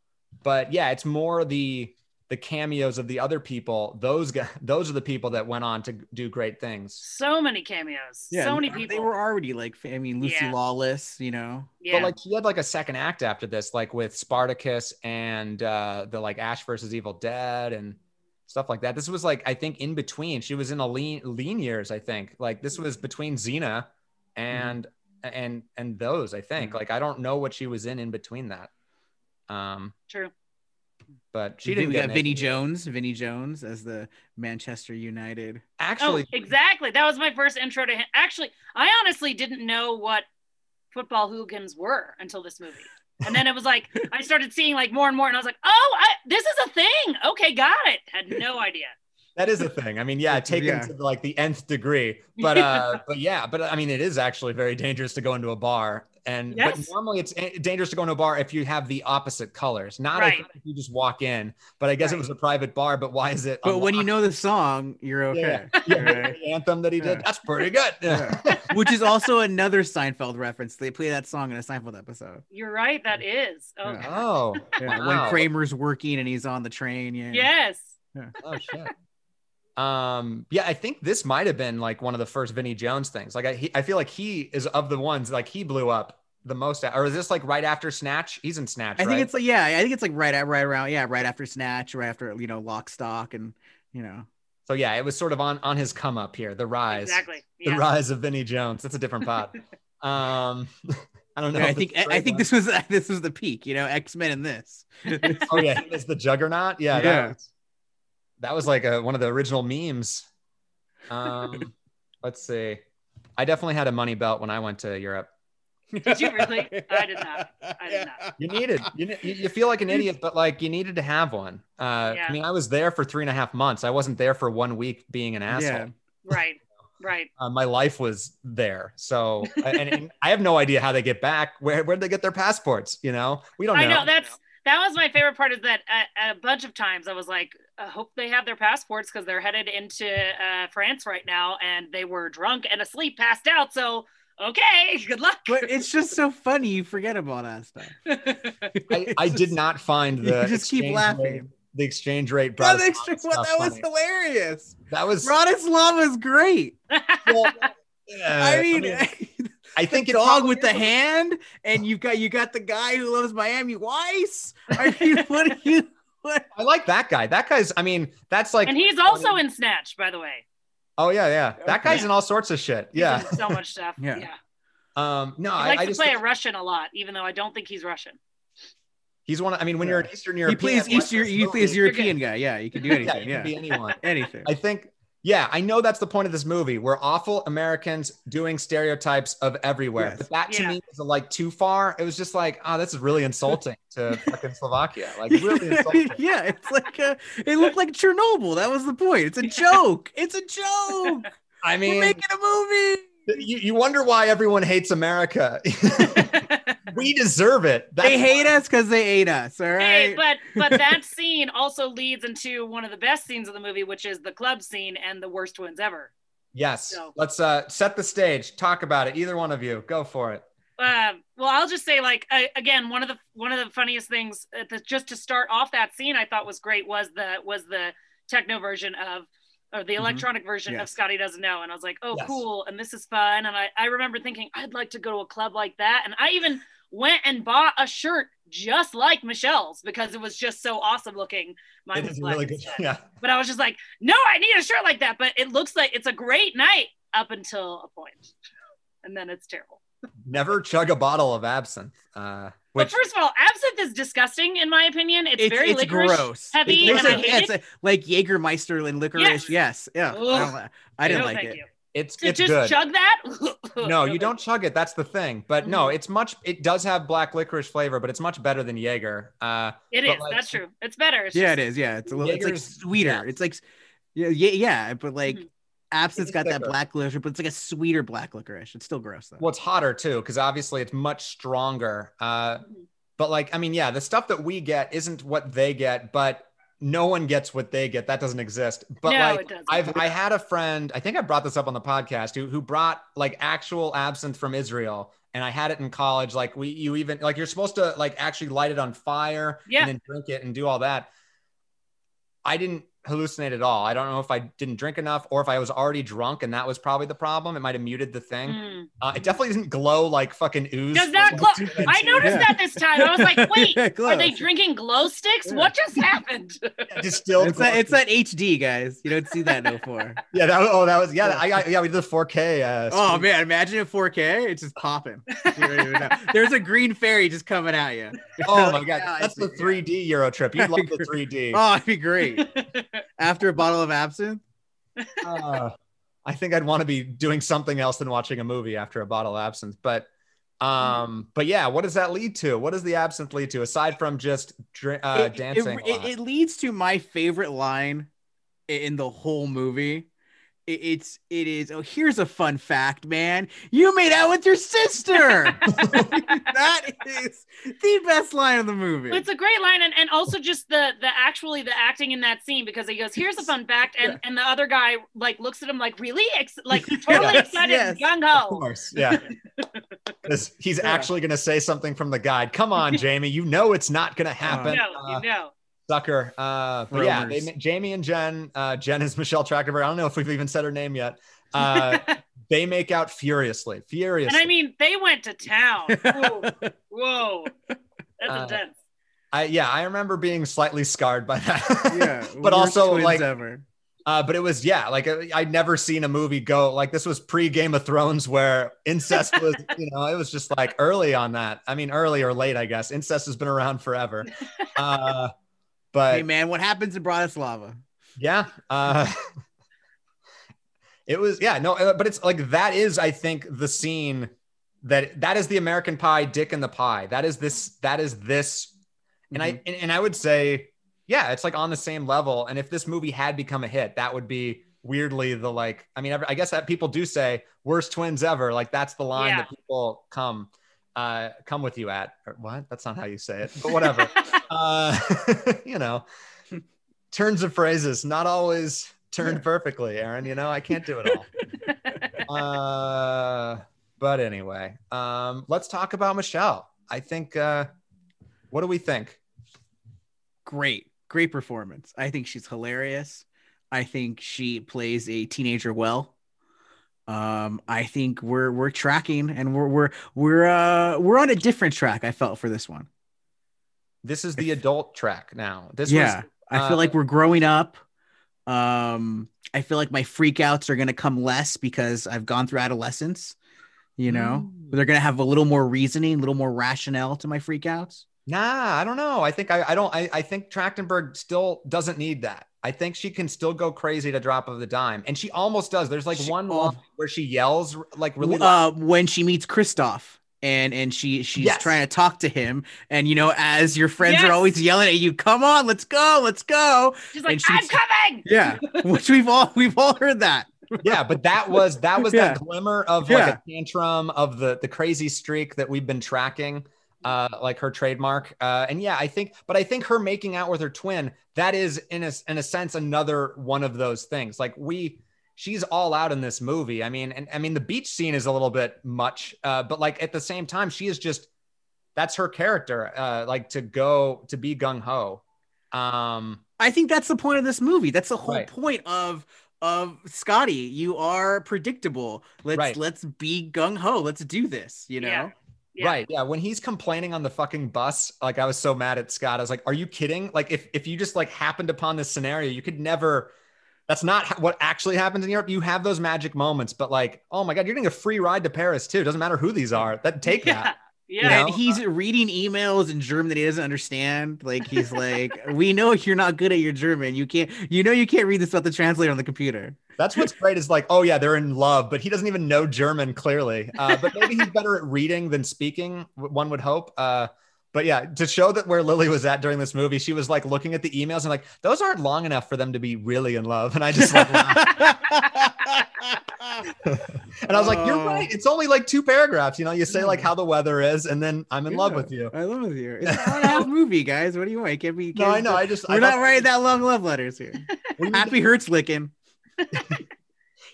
but yeah, it's more the. the cameos of the other people, those guys, those are the people that went on to do great things. So many cameos, yeah, so many people. They were already like, I mean, Lucy yeah. Lawless, you know? Yeah. But like he had like a second act after this, like with Spartacus and uh, the like Ash versus Evil Dead and stuff like that. This was like, I think in between, she was in a lean, lean years, I think. Like this was between Xena and, mm-hmm. and, and those, I think. Mm-hmm. Like, I don't know what she was in in between that. Um, True. but she didn't. We got Vinnie Jones, Vinnie Jones as the Manchester United. Actually, oh, exactly. That was my first intro to him. Actually, I honestly didn't know what football hooligans were until this movie. And then it was like, I started seeing like more and more and I was like, oh, I, this is a thing. Okay, got it. Had no idea. That is a thing. I mean, yeah, taken yeah. to like the nth degree, but uh, but yeah, but I mean, it is actually very dangerous to go into a bar, and yes. but normally it's dangerous to go into a bar if you have the opposite colors, not right. if you just walk in. But I guess right. it was a private bar. But why is it? But unlocked? When you know the song, you're okay. Yeah, yeah. Right. The anthem that he did, yeah. that's pretty good. Yeah. Which is also another Seinfeld reference. They play that song in a Seinfeld episode. You're right. That is. Oh, yeah. oh yeah. wow. When Kramer's working and he's on the train. Yeah. Yes. Yeah. Oh shit. Um, yeah, I think this might have been like one of the first Vinnie Jones things. Like I, he, I feel like he is of the ones like he blew up the most. Or is this like right after Snatch? He's in Snatch. I right? think it's like yeah, I think it's like right at right around yeah, right after Snatch, right after you know Lock, Stock, and you know. So yeah, it was sort of on on his come up here, the rise, exactly, yeah. the rise of Vinnie Jones. That's a different pod. um, I don't know. Yeah, I think I, I think this was this was the peak. You know, X-Men and this. Oh yeah, he was the Juggernaut. Yeah. yeah. That, That was like a, one of the original memes. Um, let's see. I definitely had a money belt when I went to Europe. Did you really? I did not. I did not. You needed, you, you feel like an idiot, but like you needed to have one. Uh, yeah. I mean, I was there for three and a half months. I wasn't there for one week being an asshole. Yeah. Right, right. Uh, my life was there. So, and, and I have no idea how they get back. Where where'd they get their passports? You know, we don't know. I know that's, that was my favorite part is that a, a bunch of times I was like, I hope they have their passports because they're headed into uh, France right now and they were drunk and asleep, passed out. So, okay, good luck. But it's just so funny. You forget about that stuff. I, I did not find the just keep laughing. Rate, the exchange rate. No, the exchange, well, that funny. was hilarious. That was. Bratislava is great. Well, uh, I mean... I mean I think the dog with the hand, and you've got you got the guy who loves Miami Vice. Are you what are you what? I like that guy. That guy's I mean, that's like and he's also in Snatch, by the way. Oh yeah, yeah. Okay. That guy's in all sorts of shit. Yeah. He's in so much stuff. yeah. yeah. Um no, I like to just play a Russian a lot, even though I don't think he's Russian. He's one of, I mean, when yeah. you're an Eastern European, he plays Eastern he plays European guy. Yeah, you can do anything. yeah, you yeah. can be anyone. anything. I think Yeah, I know that's the point of this movie. We're awful Americans doing stereotypes of everywhere. Yes. But that to yeah. me was like too far. It was just like, oh, this is really insulting to fucking Slovakia. Like really insulting. yeah, it's like a, it looked like Chernobyl. That was the point. It's a joke. It's a joke. I mean, we're making a movie. You you wonder why everyone hates America. We deserve it. That's they hate why. us because they ate us. All right. Hey, but but that scene also leads into one of the best scenes of the movie, which is the club scene and the worst ones ever. Yes. So. Let's uh, set the stage. Talk about it. Either one of you, go for it. Uh, well, I'll just say, like I, again, one of the one of the funniest things uh, the, just to start off that scene, I thought was great was the was the techno version of. or the electronic mm-hmm. version yes. of Scotty Doesn't Know. And I was like, oh, yes. cool. And this is fun. And I, I remember thinking, I'd like to go to a club like that. And I even went and bought a shirt just like Michelle's because it was just so awesome looking. Mine was really good. Yeah. But I was just like, no, I need a shirt like that. But it looks like it's a great night up until a point. And then it's terrible. Never chug a bottle of absinthe. Uh, which, but first of all, absinthe is disgusting in my opinion. It's, it's very it's licorice gross. heavy, it's, and I hate yeah, it's it. A, like Jägermeister and licorice. Yes, yes. yeah. Ugh. I don't, I didn't no, like it. You. It's so it's just good. Chug that. no, no, you don't chug it. That's the thing. But no, it's much. It does have black licorice flavor, but it's much better than Jaeger. Uh, it is. Like, that's true. It's better. It's yeah, just, it is. Yeah, it's a little. Jaeger's, it's like sweeter. Yeah. It's like yeah, yeah, but like. Mm-hmm. Absinthe's got thicker. that black licorice, but it's like a sweeter black licorice. It's still gross though. Well, it's hotter too, because obviously it's much stronger. Uh, but like, I mean, yeah, the stuff that we get isn't what they get, but no one gets what they get. That doesn't exist. But no, like, it doesn't. I've I had a friend, I think I brought this up on the podcast, who who brought like actual absinthe from Israel. And I had it in college. Like we, you even like you're supposed to like actually light it on fire yeah. and then drink it and do all that. I didn't hallucinate at all. I don't know if I didn't drink enough or if I was already drunk and that was probably the problem. It might have muted the thing. Mm. Uh, it definitely doesn't glow like fucking ooze. Does not glow. I noticed yeah. that this time. I was like, wait, yeah, are they drinking glow sticks? Yeah. What just happened? Yeah, distilled. It's that, it's that H D, guys. You don't see that no four. Yeah. That, oh, that was yeah. I got yeah. We did the four K. Uh, oh man, imagine if four K. It's just popping. There's a green fairy just coming at you. Oh my god, that's the three D yeah. Euro trip. You love the three D. Oh, it'd be great. After a bottle of absinthe? Uh, I think I'd want to be doing something else than watching a movie after a bottle of absinthe. But um, but yeah, what does that lead to? What does the absinthe lead to? Aside from just uh, it, dancing. It, it, it leads to my favorite line in the whole movie. It, it's, it is, oh, here's a fun fact, man. You made out with your sister. That is the best line of the movie. It's a great line. And, and also just the, the actually the acting in that scene, because he goes, here's a fun fact. And, yeah. and the other guy like looks at him like, really? Ex like totally yes, excited. Yes. Gung-ho. Of course. Yeah. He's yeah. actually going to say something from the guide. Come on, Jamie, you know, it's not going to happen. You know, uh, you know. Sucker. Uh, but Rumors. yeah, they, Jamie and Jen, uh, Jen is Michelle Trachtenberg. I don't know if we've even said her name yet. Uh, they make out furiously, furiously. And I mean, they went to town. Whoa. Whoa. That's uh, intense. I, yeah, I remember being slightly scarred by that. Yeah, but also like, ever. Uh, but it was, yeah, like I, I'd never seen a movie go like this was pre Game of Thrones where incest was, you know, it was just like early on that. I mean, early or late, I guess. Incest has been around forever. Uh, But hey man, what happens in Bratislava? Yeah, uh, it was yeah no, but it's like that is I think the scene that that is the American Pie, Dick and the Pie. That is this that is this, and mm-hmm. I and, and I would say yeah, it's like on the same level. And if this movie had become a hit, that would be weirdly the like I mean I guess that people do say worst twins ever. Like that's the line yeah. that people come uh, come with you at or, what? That's not how you say it, but whatever. Uh, you know, turns of phrases, not always turned perfectly, Aaron, you know, I can't do it all. Uh, but anyway, um, let's talk about Michelle. I think, uh, what do we think? Great, great performance. I think she's hilarious. I think she plays a teenager well. Um, I think we're, we're tracking and we're, we're, we're, uh, we're on a different track. I felt for this one. This is the adult track now. This yeah, was, uh, I feel like we're growing up. Um, I feel like my freakouts are going to come less because I've gone through adolescence. You know, mm. they're going to have a little more reasoning, a little more rationale to my freakouts. Nah, I don't know. I think I, I don't. I, I think Trachtenberg still doesn't need that. I think she can still go crazy to drop of the dime, and she almost does. There's like she, one line oh, where she yells like really loud. Uh, when she meets Kristoff. And and she she's yes. trying to talk to him, and you know, as your friends yes. are always yelling at you, come on, let's go, let's go. She's like, she's, I'm coming. Yeah, which we've all we've all heard that. Yeah, but that was that was yeah. that glimmer of like yeah. a tantrum of the the crazy streak that we've been tracking, uh, like her trademark. Uh, and yeah, I think, but I think her making out with her twin, that is in a in a sense another one of those things. Like we. She's all out in this movie. I mean, and I mean, the beach scene is a little bit much, uh, but like at the same time, she is just, that's her character, uh, like to go, to be gung-ho. Um, I think that's the point of this movie. That's the whole right. point of, of Scotty. You are predictable. Let's, right. let's be gung-ho. Let's do this, you know? Yeah. Yeah. Right. Yeah. When he's complaining on the fucking bus, like I was so mad at Scott. I was like, are you kidding? Like if, if you just like happened upon this scenario, you could never... That's not what actually happens in Europe. You have those magic moments, but like, oh my God, you're getting a free ride to Paris too. Doesn't matter who these are. That take yeah, that. Yeah. You know? And he's reading emails in German that he doesn't understand. Like he's like, we know you're not good at your German. You can't, you know, you can't read this without the translator on the computer. That's what's great is like, oh yeah, they're in love, but he doesn't even know German clearly. Uh, but maybe he's better at reading than speaking. One would hope. Uh, But yeah, to show that where Lily was at during this movie, she was like looking at the emails and like, those aren't long enough for them to be really in love. And I just like, and I was like, you're right. It's only like two paragraphs. You know, you say like how the weather is and then I'm in yeah, love with you. I love with you. It's not a half movie, guys. What do you want? It can't be, can't no, I know. I just, we're I not writing that long love letters here. Happy hurts licking.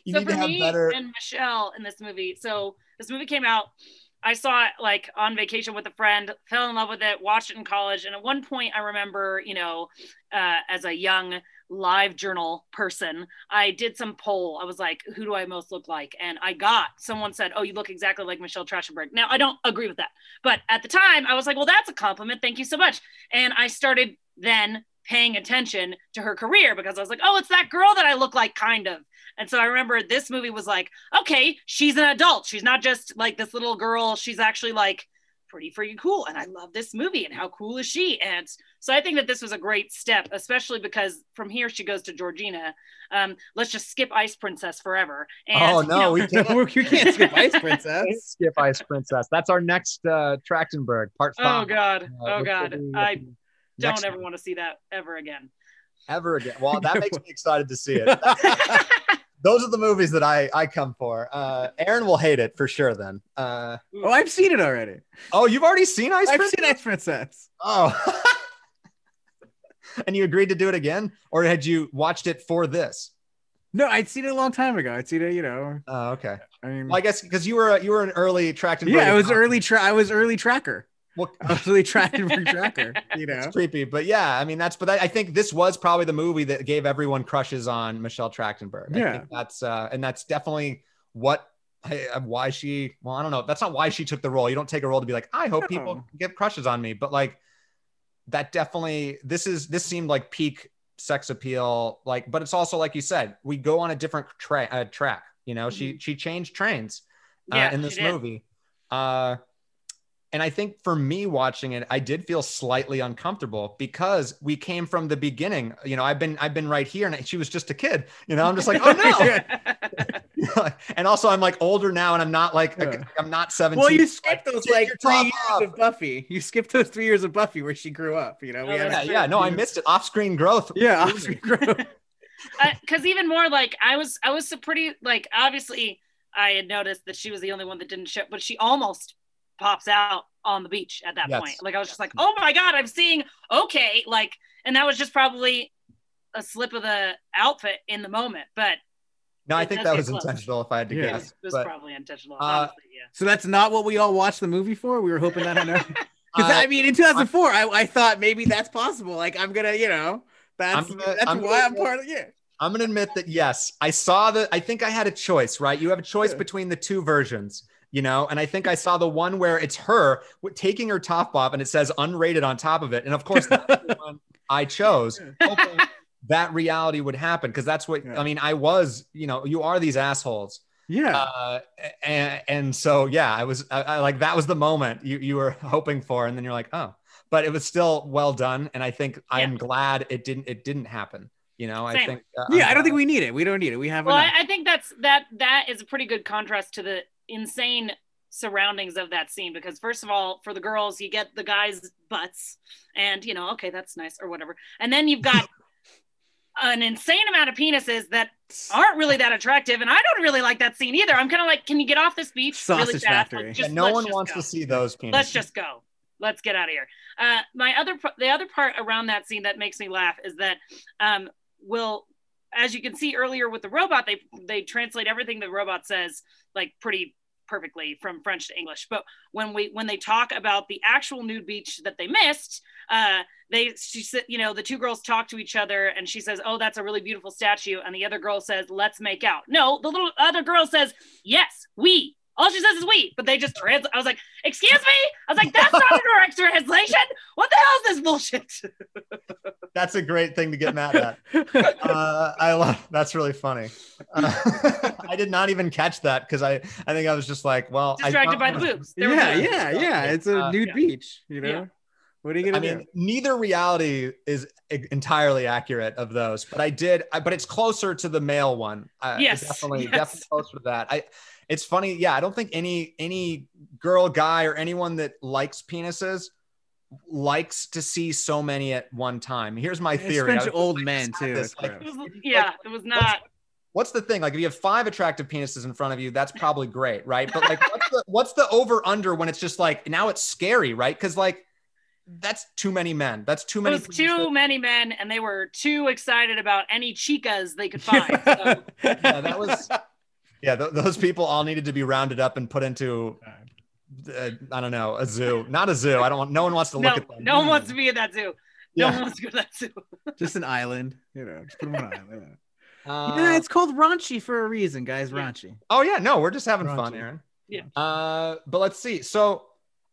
You so need for to have me better... and Michelle in this movie. So this movie came out. I saw it like on vacation with a friend, fell in love with it, watched it in college. And at one point I remember, you know, uh, as a young live journal person, I did some poll. I was like, who do I most look like? And I got, someone said, oh, you look exactly like Michelle Trachtenberg. Now, I don't agree with that. But at the time, I was like, well, that's a compliment. Thank you so much. And I started then paying attention to her career because I was like, oh, it's that girl that I look like, kind of. And so I remember this movie was like, okay, she's an adult. She's not just like this little girl. She's actually like pretty freaking cool. And I love this movie, and how cool is she? And so I think that this was a great step, especially because from here she goes to Georgina. Um, let's just skip Ice Princess forever. And, oh no, you know, we can't, we can't skip Ice Princess. Skip Ice Princess. That's our next uh, Trachtenberg part five. Oh God, uh, oh God. I don't ever want to see that ever again. Ever again. Well, that makes me excited to see it. Those are the movies that I, I come for. Uh, Aaron will hate it for sure then. Uh, oh, I've seen it already. Oh, you've already seen Ice I've Princess? I've seen Ice Princess. Oh. And you agreed to do it again? Or had you watched it for this? No, I'd seen it a long time ago. I'd seen it, you know. Oh, okay. I mean, well, I guess because you were you were an early Trachtenberg. Yeah, I was early tra- I was early tracker. Well, absolutely Trachtenberg tracker, you know, it's creepy, but yeah, I mean, that's, but that, I think this was probably the movie that gave everyone crushes on Michelle Trachtenberg. I yeah. think that's, uh, and that's definitely what, I, why she, well, I don't know. That's not why she took the role. You don't take a role to be like, I hope no. people get crushes on me, but like that definitely, this is, this seemed like peak sex appeal, like, but it's also, like you said, we go on a different tra- uh, track, you know, mm-hmm. she, she changed trains uh, yeah, in this movie. Uh, And I think for me watching it, I did feel slightly uncomfortable because we came from the beginning. You know, I've been I've been right here, and she was just a kid. You know, I'm just like, oh no. And also, I'm like older now, and I'm not like yeah. I'm not seventeen. Well, you skipped those like three years off. of Buffy. You skipped those three years of Buffy where she grew up. You know, we oh, had yeah, a- yeah. No, I missed it. Off-screen growth. Yeah, off-screen growth. Because uh, even more like I was, I was pretty like obviously I had noticed that she was the only one that didn't show, but she almost pops out on the beach at that yes. point. Like I was just like, oh my God, I'm seeing, okay. Like, and that was just probably a slip of the outfit in the moment, but. No, I think that was close. intentional if I had to yeah. guess. It was, it was but, probably intentional. Uh, honestly, yeah. So that's not what we all watched the movie for. We were hoping that I know. Cause uh, I mean, in two thousand four, I, I thought maybe that's possible. Like I'm going to, you know, that's, gonna, that's I'm why gonna, I'm part of it. Yeah. I'm going to admit that. Yes. I saw the, I think I had a choice, right? You have a choice yeah. between the two versions. You know, and I think I saw the one where it's her taking her top off and it says unrated on top of it. And of course, that's the one I chose. Hoping that reality would happen because that's what yeah. I mean. I was, you know, you are these assholes. Yeah. Uh, and, and so, yeah, I was I, I, like that was the moment you, you were hoping for. And then you're like, oh, but it was still well done. And I think yeah. I'm glad it didn't it didn't happen. You know, Same. I think. Uh, yeah, I don't think we need it. We don't need it. We have. Well, enough. I think that's that that is a pretty good contrast to the insane surroundings of that scene, because first of all, for the girls, you get the guys' butts and, you know, okay, that's nice or whatever. And then you've got an insane amount of penises that aren't really that attractive. And I don't really like that scene either. I'm kind of like, can you get off this beach? Sausage really fast? Factory. Like, just, yeah, no one wants go. to see those penises. Let's just go. Let's get out of here. Uh, my other, the other part around that scene that makes me laugh is that um, Will, as you can see earlier with the robot, they they translate everything the robot says like pretty perfectly from French to English. But when we when they talk about the actual nude beach that they missed, uh, they she said, you know, the two girls talk to each other and she says, "Oh, that's a really beautiful statue," and the other girl says, "Let's make out." No, the little other girl says, "Yes, we." All she says is "we," but they just translate. I was like, "Excuse me," I was like, "That's not a direct translation. What the hell is this bullshit?" That's a great thing to get mad at. Uh, I love. That's really funny. Uh, I did not even catch that because I, I think I was just like, well, distracted by the boobs. There yeah, yeah, yeah, yeah. It's a uh, nude yeah. beach, you know. Yeah. What are you gonna I do? Mean, neither reality is entirely accurate of those, but I did. I, but it's closer to the male one. Uh, yes, definitely, yes. definitely closer to that. I. It's funny. Yeah. I don't think any, any girl, guy, or anyone that likes penises likes to see so many at one time. Here's my theory. It's a bunch of old men too. Like, it was, yeah, like, it was not. What's, what's the thing? Like if you have five attractive penises in front of you, that's probably great. Right. But like, what's the, what's the over under when it's just like, now it's scary. Right. Cause like, that's too many men. That's too many. It was too many men. And they were too excited about any chicas they could find. So. Yeah, that was, Yeah, th- those people all needed to be rounded up and put into, uh, I don't know, a zoo. Not a zoo. I don't want. No one wants to look no, at them. No one wants to be in that zoo. Yeah. No one wants to go to that zoo. Just an island, you know. Just put them on an island. Uh, yeah, it's called Raunchy for a reason, guys. Yeah. Raunchy. Oh yeah, no, we're just having Raunchy. fun, Aaron. Yeah. Uh, but let's see. So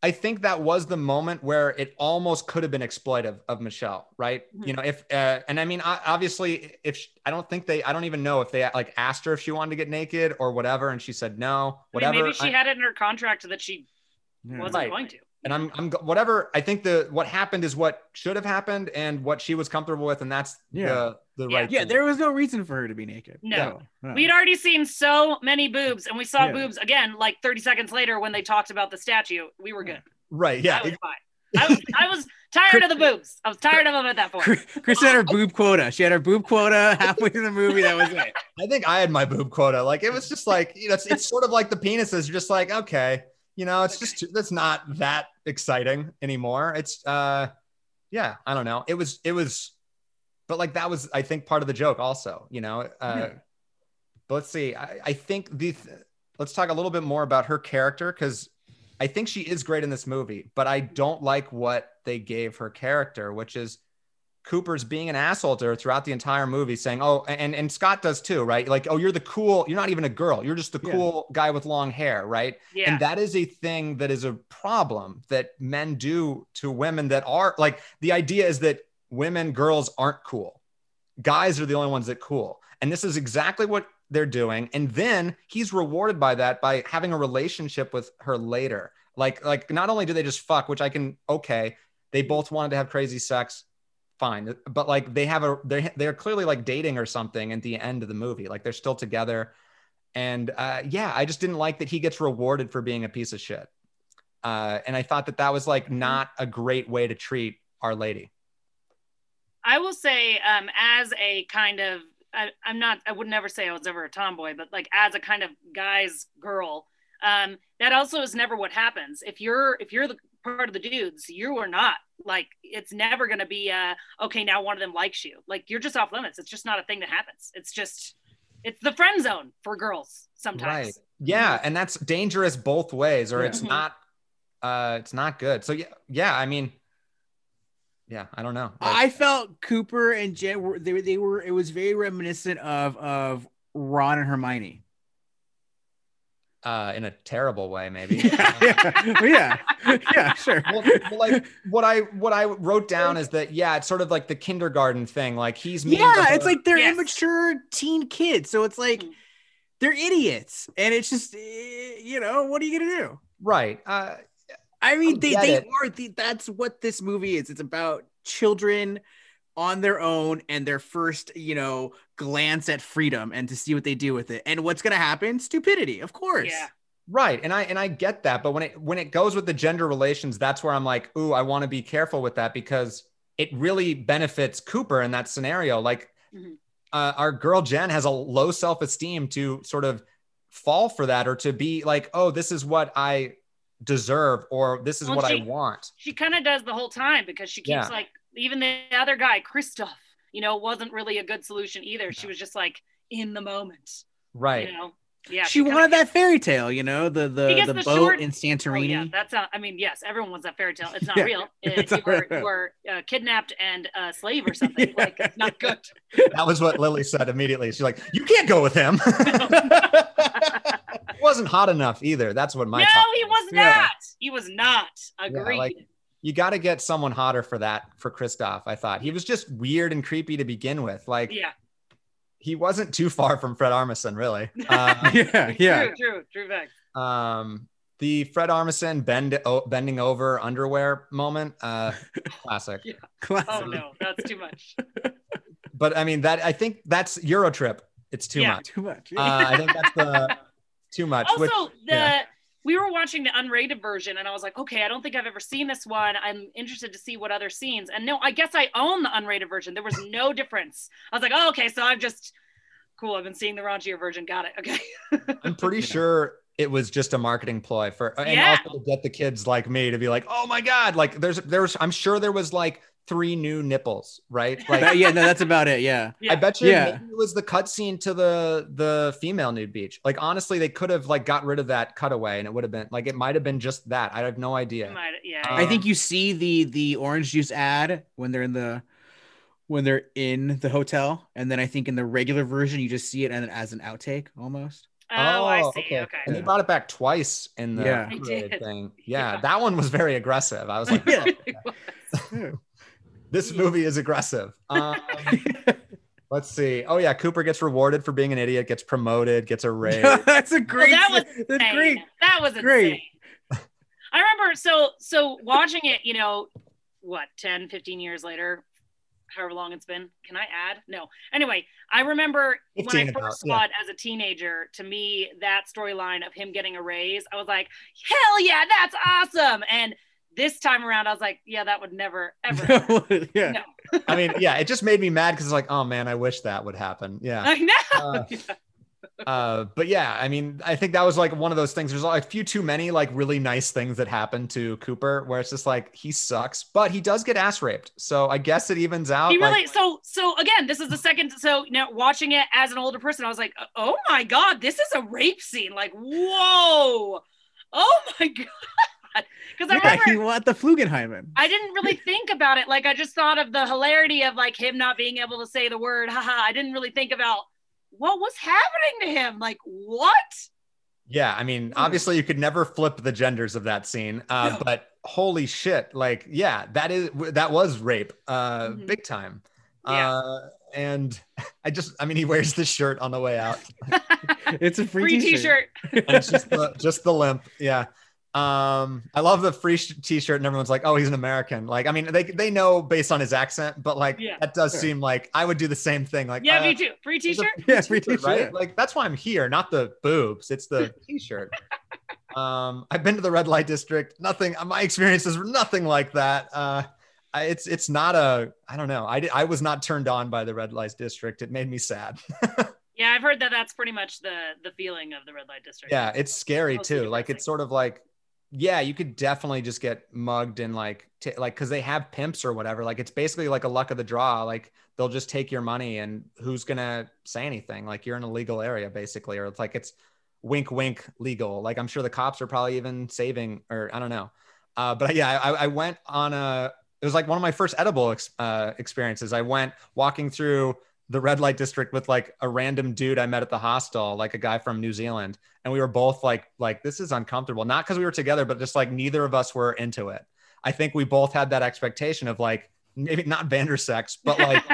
I think that was the moment where it almost could have been exploitive of Michelle, right? Mm-hmm. You know, if, uh, and I mean, obviously if she, I don't think they, I don't even know if they like asked her if she wanted to get naked or whatever. And she said, no, whatever. I mean, maybe she I, had it in her contract that she yeah. wasn't right. going to. And I'm, I'm whatever. I think the, what happened is what should have happened and what she was comfortable with. And that's yeah. the, the yeah. right. Yeah. Thing. There was no reason for her to be naked. No, no. no. We'd already seen so many boobs and we saw yeah. boobs again, like thirty seconds later when they talked about the statue, we were good. Right. Yeah. I was, fine. I was, I was tired of the boobs. I was tired of them at that point. Chris had her boob quota. She had her boob quota halfway through the movie. That was it. I think I had my boob quota. Like it was just like, you know, it's, it's sort of like the penises. You're just like, okay, you know, it's okay. just, that's not that exciting anymore. It's, uh, yeah, I don't know. It was, it was, but like, that was, I think part of the joke also, you know, uh, yeah. but let's see, I, I think the, let's talk a little bit more about her character. Cause I think she is great in this movie, but I don't like what they gave her character, which is Cooper's being an asshole to her throughout the entire movie saying, oh, and, and Scott does too, right? Like, oh, you're the cool, you're not even a girl. You're just the cool yeah. guy with long hair, right? Yeah. And that is a thing that is a problem that men do to women that are like, the idea is that women, girls aren't cool. Guys are the only ones that cool. And this is exactly what they're doing. And then he's rewarded by that, by having a relationship with her later. Like, like not only do they just fuck, which I can, okay. They both wanted to have crazy sex. Fine, but like they have a they they're clearly like dating or something at the end of the movie, like they're still together, and uh yeah I just didn't like that he gets rewarded for being a piece of shit, uh and I thought that that was like not a great way to treat Our Lady. I will say, um as a kind of I, I'm not I would never say I was ever a tomboy, but like as a kind of guy's girl, um that also is never what happens. If you're if you're the part of the dudes, you are not like, it's never going to be uh okay, now one of them likes you. Like, you're just off limits. It's just not a thing that happens. It's just, it's the friend zone for girls sometimes, right? Yeah, and that's dangerous both ways, or yeah. it's not uh it's not good. So yeah yeah I mean, yeah, I don't know. Like, I felt Cooper and Jen were they, they were it was very reminiscent of of Ron and Hermione. Uh, in a terrible way, maybe. Yeah, yeah. yeah. yeah sure. Well, like what I what I wrote down is that yeah, it's sort of like the kindergarten thing. Like he's yeah, it's like they're yes. immature teen kids, so it's like they're idiots, and it's just, you know, what are you gonna do? Right. Uh, I mean, I'll they they it. are the, that's what this movie is. It's about children on their own and their first, you know, glance at freedom and to see what they do with it. And what's going to happen? Stupidity, of course. Yeah. Right. And I, and I get that. But when it, when it goes with the gender relations, that's where I'm like, ooh, I want to be careful with that, because it really benefits Cooper in that scenario. Like mm-hmm. uh, our girl Jen has a low self-esteem to sort of fall for that, or to be like, oh, this is what I deserve, or this is well, what she, I want. She kind of does the whole time, because she keeps yeah. like, even the other guy, Christoph, you know, wasn't really a good solution either. No. She was just like in the moment. Right. You know? Yeah. She, she wanted kinda, that fairy tale, you know, the the, the, the boat short, in Santorini. Oh yeah, that's not, I mean, yes, everyone wants that fairy tale. It's not yeah. real. It's you were, you were uh, kidnapped and a uh, slave or something. yeah. Like, it's not good. That was what Lily said immediately. She's like, you can't go with him. He wasn't hot enough either. That's what my No, he was not. Yeah. He was not. Agreed. Yeah, like, you got to get someone hotter for that, for Kristoff. I thought he was just weird and creepy to begin with. Like, yeah, he wasn't too far from Fred Armisen, really. Uh, yeah, yeah, true, true, true fact. Um, the Fred Armisen bend o- bending over underwear moment, uh, classic. Yeah. classic. Oh no, that's too much. But I mean, that I think that's Eurotrip. It's too yeah. much. Too much. uh, I think that's the too much. Also, which, the. Yeah. We were watching the unrated version and I was like, okay, I don't think I've ever seen this one. I'm interested to see what other scenes. And no, I guess I own the unrated version. There was no difference. I was like, oh, okay. So I'm just cool. I've been seeing the raunchier version. Got it. Okay. I'm pretty yeah. sure it was just a marketing ploy for, and yeah. also to get the kids like me to be like, oh my God. Like there's, there was, I'm sure there was like three new nipples, right? Like, yeah, no, that's about it. Yeah, yeah. I bet you yeah. maybe it was the cutscene to the the female nude beach. Like, honestly, they could have like got rid of that cutaway, and it would have been like it might have been just that. I have no idea. Might, yeah, um, I think you see the the orange juice ad when they're in the when they're in the hotel, and then I think in the regular version you just see it and as an outtake almost. Oh, oh, I see. Okay. okay. And yeah. he brought it back twice in the yeah. thing. Yeah, yeah, that one was very aggressive. I was like, oh, okay. was. This movie is aggressive. Um, let's see. Oh, yeah. Cooper gets rewarded for being an idiot, gets promoted, gets a raise. That's a great. Well, that was that's great. That was insane. Great. I remember so, so watching it, you know, what, ten, fifteen years later, however long it's been. Can I add? No. Anyway, I remember when I first about, saw yeah. it as a teenager, to me, that storyline of him getting a raise, I was like, hell yeah, that's awesome. And this time around, I was like, yeah, that would never, ever yeah. No. I mean, yeah, it just made me mad because it's like, oh man, I wish that would happen. Yeah. I know. Uh, yeah. uh, but yeah, I mean, I think that was like one of those things. There's like a few too many like really nice things that happened to Cooper where it's just like, he sucks, but he does get ass raped. So I guess it evens out. He really, like, so, so again, this is the second. So now watching it as an older person, I was like, oh my God, this is a rape scene. Like, whoa. Oh my God. Because I yeah, remember at the Flugenheimen. I didn't really think about it. Like, I just thought of the hilarity of like him not being able to say the word. Haha. I didn't really think about what was happening to him. Like, what? Yeah, I mean, obviously you could never flip the genders of that scene, uh, no. but holy shit, like, yeah, that is that was rape, uh, mm-hmm. big time. Yeah. Uh, and I just, I mean, he wears this shirt on the way out. It's a free, free t-shirt. t-shirt. And it's just the, just the limp, yeah. Um, I love the free sh- t-shirt and everyone's like, oh, he's an American. Like, I mean, they, they know based on his accent, but like, yeah, that does sure. seem like I would do the same thing. Like, yeah, uh, me too. Free t-shirt. Free yeah, free t-shirt, t-shirt. Right? Like, that's why I'm here. Not the boobs. It's the t-shirt. um, I've been to the red light district. Nothing. My experiences were nothing like that. Uh, I, it's, it's not a, I don't know. I did, I was not turned on by the red light district. It made me sad. Yeah. I've heard that that's pretty much the, the feeling of the red light district. Yeah. It's scary it's too. Like, it's sort of like, yeah, you could definitely just get mugged and like, t- like, cause they have pimps or whatever. Like, it's basically like a luck of the draw. Like, they'll just take your money and who's going to say anything? Like, you're in a legal area basically, or it's like, it's wink, wink legal. Like, I'm sure the cops are probably even saving, or I don't know. Uh, but yeah, I, I went on a, it was like one of my first edible ex- uh, experiences. I went walking through the red light district with like a random dude I met at the hostel, like a guy from New Zealand. And we were both like, like, this is uncomfortable. Not because we were together, but just like neither of us were into it. I think we both had that expectation of like, maybe not Vandersex, but like,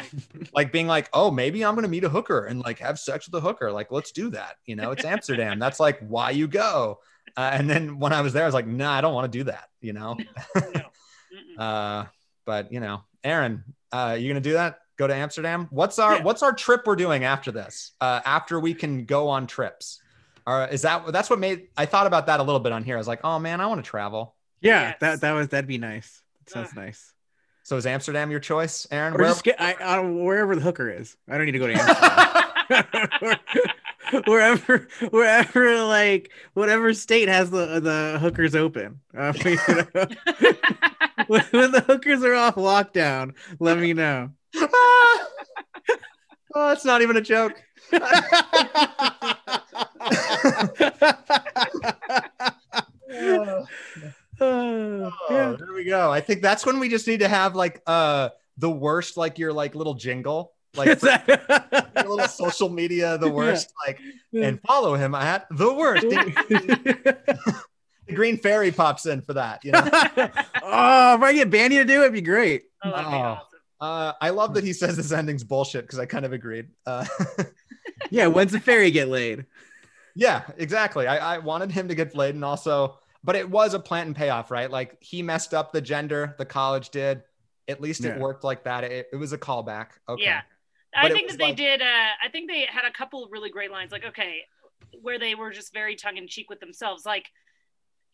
like being like, oh, maybe I'm going to meet a hooker and like have sex with a hooker. Like, let's do that. You know, it's Amsterdam. That's like why you go. Uh, and then when I was there, I was like, nah, I don't want to do that. You know? No. uh, but you know, Aaron, uh, you going to do that? Go to Amsterdam. What's our, yeah. what's our trip we're doing after this? Uh, after we can go on trips. Or is that, that's what made, I thought about that a little bit on here. I was like, oh man, I want to travel. Yeah. Yes. That, that was, that'd be nice. That sounds uh, nice. So is Amsterdam your choice, Aaron? Or wherever, just get, I, I, wherever the hooker is. I don't need to go to Amsterdam. wherever, wherever, like whatever state has the, the hookers open. Uh, you know. when, when the hookers are off lockdown, let me know. Ah! Oh, that's not even a joke. oh, oh, there we go. I think that's when we just need to have like uh the worst, like your like little jingle, like for, your little social media, the worst, yeah. like and follow him at the worst. The green fairy pops in for that. You know? Oh, if I get Bandy to do it, it'd be great. Oh, that'd be oh. awesome. Uh, I love that he says this ending's bullshit because I kind of agreed. Uh, yeah, when's the fairy get laid? Yeah, exactly. I, I wanted him to get laid, and also, but it was a plant and payoff, right? Like he messed up the gender, the college did. At least yeah. it worked like that. It, it was a callback. Okay. Yeah, but I think that they like, did. Uh, I think they had a couple of really great lines, like okay, where they were just very tongue in cheek with themselves, like.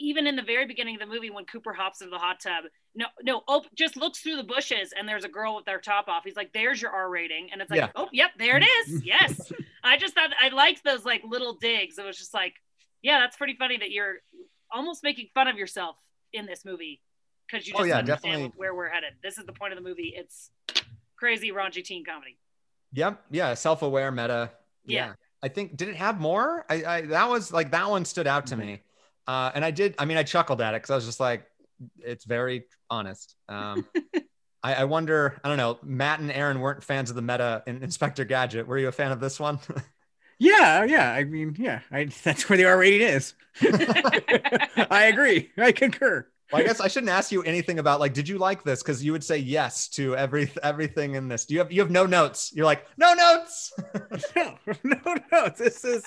Even in the very beginning of the movie, when Cooper hops into the hot tub, no, no, oh, just looks through the bushes and there's a girl with their top off. He's like, there's your R rating. And it's like, yeah. oh, yep, there it is. Yes. I just thought I liked those like little digs. It was just like, yeah, that's pretty funny that you're almost making fun of yourself in this movie because you just oh, yeah, understand where we're headed. This is the point of the movie. It's crazy, raunchy teen comedy. Yep. Yeah. Self-aware meta. Yeah. yeah. I think, did it have more? I, I that was like, that one stood out to mm-hmm. me. Uh, and I did, I mean, I chuckled at it because I was just like, it's very honest. Um, I, I wonder, I don't know, Matt and Aaron weren't fans of the meta in Inspector Gadget. Were you a fan of this one? Yeah. Yeah. I mean, yeah, I, that's where the R rating is. I agree. I concur. Well, I guess I shouldn't ask you anything about like, did you like this? Because you would say yes to every everything in this. Do you have you have no notes? You're like, no notes. no, no notes. This is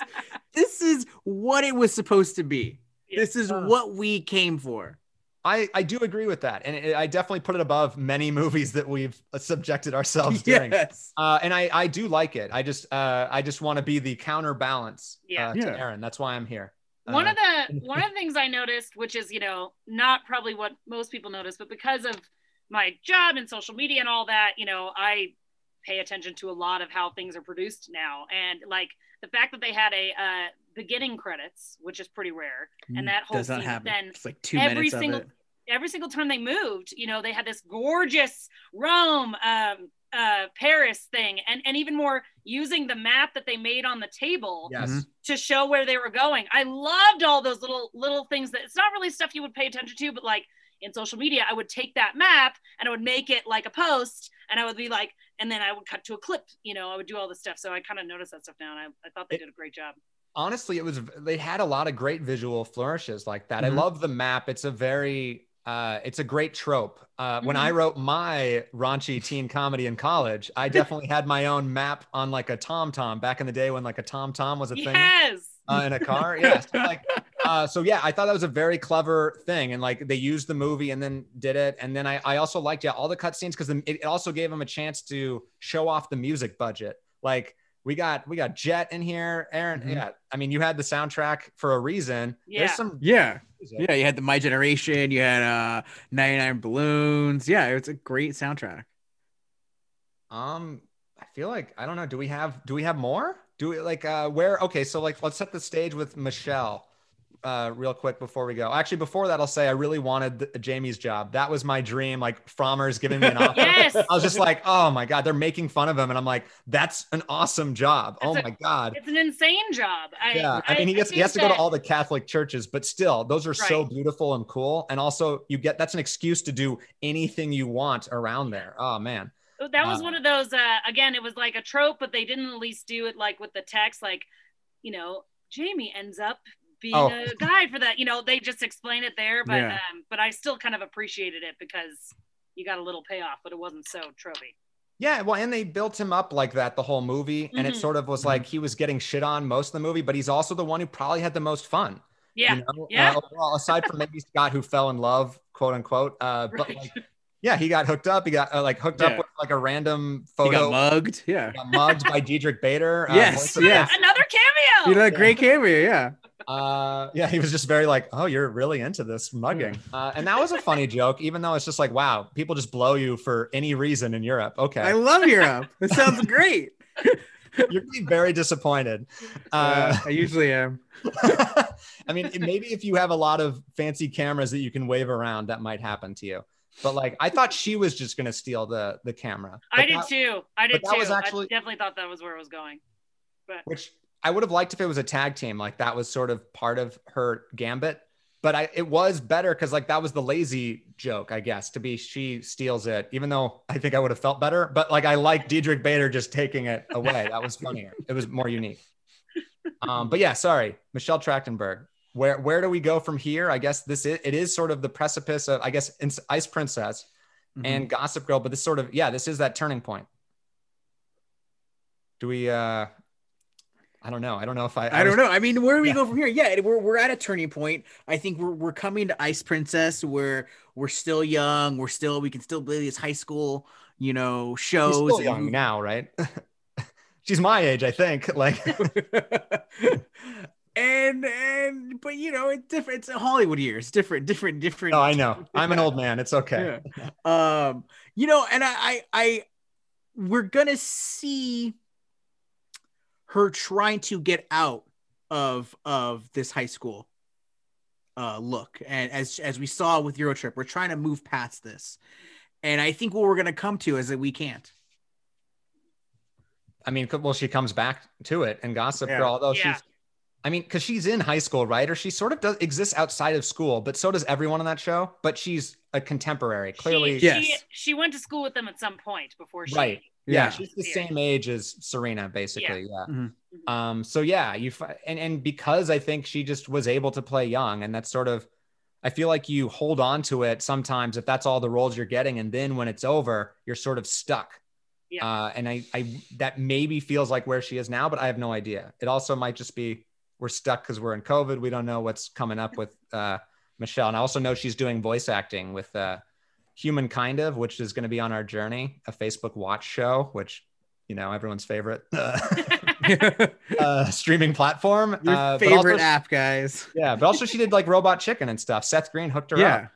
this is what it was supposed to be. This is what we came for. I, I do agree with that. And it, I definitely put it above many movies that we've subjected ourselves during. Yes. Uh, and I, I do like it. I just uh, I just want to be the counterbalance yeah. uh, to yeah. Aaron. That's why I'm here. One of the one of the things I noticed, which is, you know, not probably what most people notice, but because of my job and social media and all that, you know, I pay attention to a lot of how things are produced now. And like the fact that they had a uh, beginning credits, which is pretty rare. And that whole scene, then it's like two every minutes single of it. Every single time they moved, you know, they had this gorgeous Rome, um, uh, Paris thing. And, and even more using the map that they made on the table yes. to show where they were going. I loved all those little, little things that it's not really stuff you would pay attention to, but like in social media, I would take that map and I would make it like a post and I would be like, and then I would cut to a clip, you know, I would do all this stuff. So I kind of noticed that stuff now. And I, I thought they did a great job. Honestly, it was, they had a lot of great visual flourishes like that. Mm-hmm. I love the map. It's a very, Uh, it's a great trope. Uh, mm-hmm. When I wrote my raunchy teen comedy in college, I definitely had my own map on like a TomTom back in the day when like a TomTom was a yes! thing uh, in a car. Yeah. So, like, uh, so yeah, I thought that was a very clever thing. And like they used the movie and then did it. And then I, I also liked yeah all the cutscenes because it also gave them a chance to show off the music budget. Like we got we got Jet in here, Aaron. Mm-hmm. Yeah, I mean you had the soundtrack for a reason. Yeah. There's some yeah. Yeah, you had the My Generation, you had uh ninety-nine Balloons. Yeah, it's a great soundtrack. Um, I feel like I don't know. Do we have do we have more? Do we like uh where okay, so like let's set the stage with Michelle uh real quick before we go. Actually, before that, I'll say I really wanted the, Jamie's job. That was my dream. Like Frommer's giving me an offer. Yes! I was just like, oh my God, they're making fun of him. And I'm like, that's an awesome job. That's oh a, my God. It's an insane job. I, yeah. I, I mean, he, I gets, he has to go to all the Catholic churches, but still those are right. so beautiful and cool. And also you get, that's an excuse to do anything you want around there. Oh man. That was um, one of those, uh, again, it was like a trope, but they didn't at least do it like with the text, like, you know, Jamie ends up being oh. a guide for that, you know, they just explain it there, but yeah. um, but I still kind of appreciated it because you got a little payoff, but it wasn't so tropey. Yeah, well, and they built him up like that the whole movie, mm-hmm. and it sort of was mm-hmm. like he was getting shit on most of the movie, but he's also the one who probably had the most fun. Yeah, you know? yeah. Uh, well, aside from maybe Scott, who fell in love, quote unquote, uh, right. but like, yeah, he got hooked up. He got uh, like hooked yeah. up with like a random photo. He got mugged. Yeah, he got mugged by Diedrich Bader. Yes, uh, yes. Another cameo. You know, a great cameo. Yeah. Uh, yeah, he was just very like, oh, you're really into this mugging. Uh, and that was a funny joke, even though it's just like, wow, people just blow you for any reason in Europe. Okay. I love Europe. It sounds great. You're being very disappointed. Uh, uh, I usually am. I mean, maybe if you have a lot of fancy cameras that you can wave around, that might happen to you. But like, I thought she was just going to steal the, the camera. But I did that, too. I did too. Was actually, I definitely thought that was where it was going. But which, I would have liked if it was a tag team, like that was sort of part of her gambit, but I, it was better because like that was the lazy joke, I guess, to be she steals it, even though I think I would have felt better, but like I like Diedrich Bader just taking it away. That was funnier. It was more unique. Um, but yeah, sorry, Michelle Trachtenberg. Where where do we go from here? I guess this is, it is sort of the precipice of, I guess, Ice Princess mm-hmm. and Gossip Girl, but this sort of, yeah, this is that turning point. Do we... Uh, I don't know. I don't know if I, I, I was, don't know. I mean, where do we yeah. go from here? Yeah. We're, we're at a turning point. I think we're, we're coming to Ice Princess where we're still young. We're still, we can still play these high school, you know, shows. She's still young now, right? She's my age, I think. Like, and, and, but you know, it's different. It's Hollywood years, different, different, different. Oh, I know. I'm an old man. It's okay. Yeah. Um, you know, and I, I, I we're going to see her trying to get out of of this high school. uh, look. And as as we saw with Eurotrip, we're trying to move past this. And I think what we're going to come to is that we can't. I mean, well, she comes back to it in Gossip Girl, yeah. although yeah. she's, I mean, because she's in high school, right? Or she sort of does exists outside of school, but so does everyone on that show. But she's a contemporary, clearly. She, yes. she, she went to school with them at some point before she. Right. Yeah, yeah. She's the same age as Serena, basically. Yeah. yeah. Mm-hmm. Um. So yeah, you and and because I think she just was able to play young, and that's sort of, I feel like you hold on to it sometimes if that's all the roles you're getting, and then when it's over, you're sort of stuck. Yeah. Uh, and I, I, that maybe feels like where she is now, but I have no idea. It also might just be we're stuck because we're in COVID. We don't know what's coming up with uh, Michelle. And I also know she's doing voice acting with uh, Human Kind of, which is going to be on Our Journey, a Facebook watch show, which, you know, everyone's favorite uh, uh, streaming platform. Your uh, favorite also, app, guys. Yeah. But also she did like Robot Chicken and stuff. Seth Green hooked her yeah. up.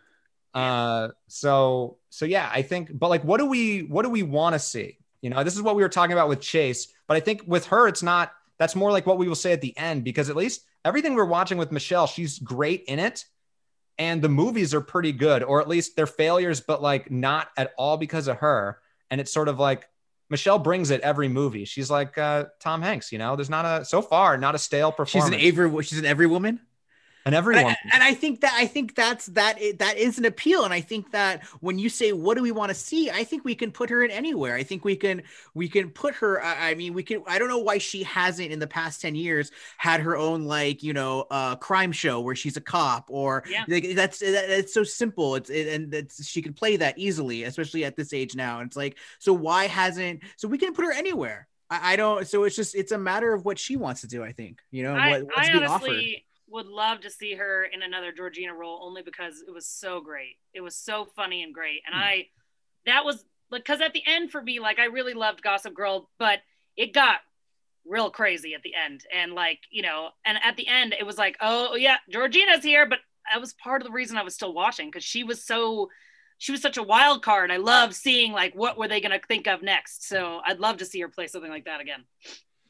Uh, so, so yeah, I think, but like, what do we, what do we want to see? You know, this is what we were talking about with Chase, but I think with her, it's not, that's more like what we will say at the end, because at least everything we're watching with Michelle, she's great in it. And the movies are pretty good, or at least they're failures, but like not at all because of her. And it's sort of like Michelle brings it every movie. She's like, uh, Tom Hanks, you know, there's not a, so far, not a stale performance. She's an every, she's an every woman. And everyone, and I, and I think that I think that's that that is an appeal, and I think that when you say what do we want to see, I think we can put her in anywhere. I think we can we can put her. I, I mean, we can. I don't know why she hasn't in the past ten years had her own like you know uh, crime show where she's a cop or yeah. like, that's that, it's so simple. It's it, and it's, she can play that easily, especially at this age now. And it's like so why hasn't so we can put her anywhere. I, I don't. So it's just it's a matter of what she wants to do. I think you know I, what, what's I being honestly... offered. Would love to see her in another Georgina role only because it was so great. It was so funny and great. And mm. I, that was like, cause at the end for me, like I really loved Gossip Girl, but it got real crazy at the end. And like, you know, and at the end it was like, oh yeah, Georgina's here. But that was part of the reason I was still watching. Cause she was so, she was such a wild card. I love seeing like, what were they going to think of next? So I'd love to see her play something like that again.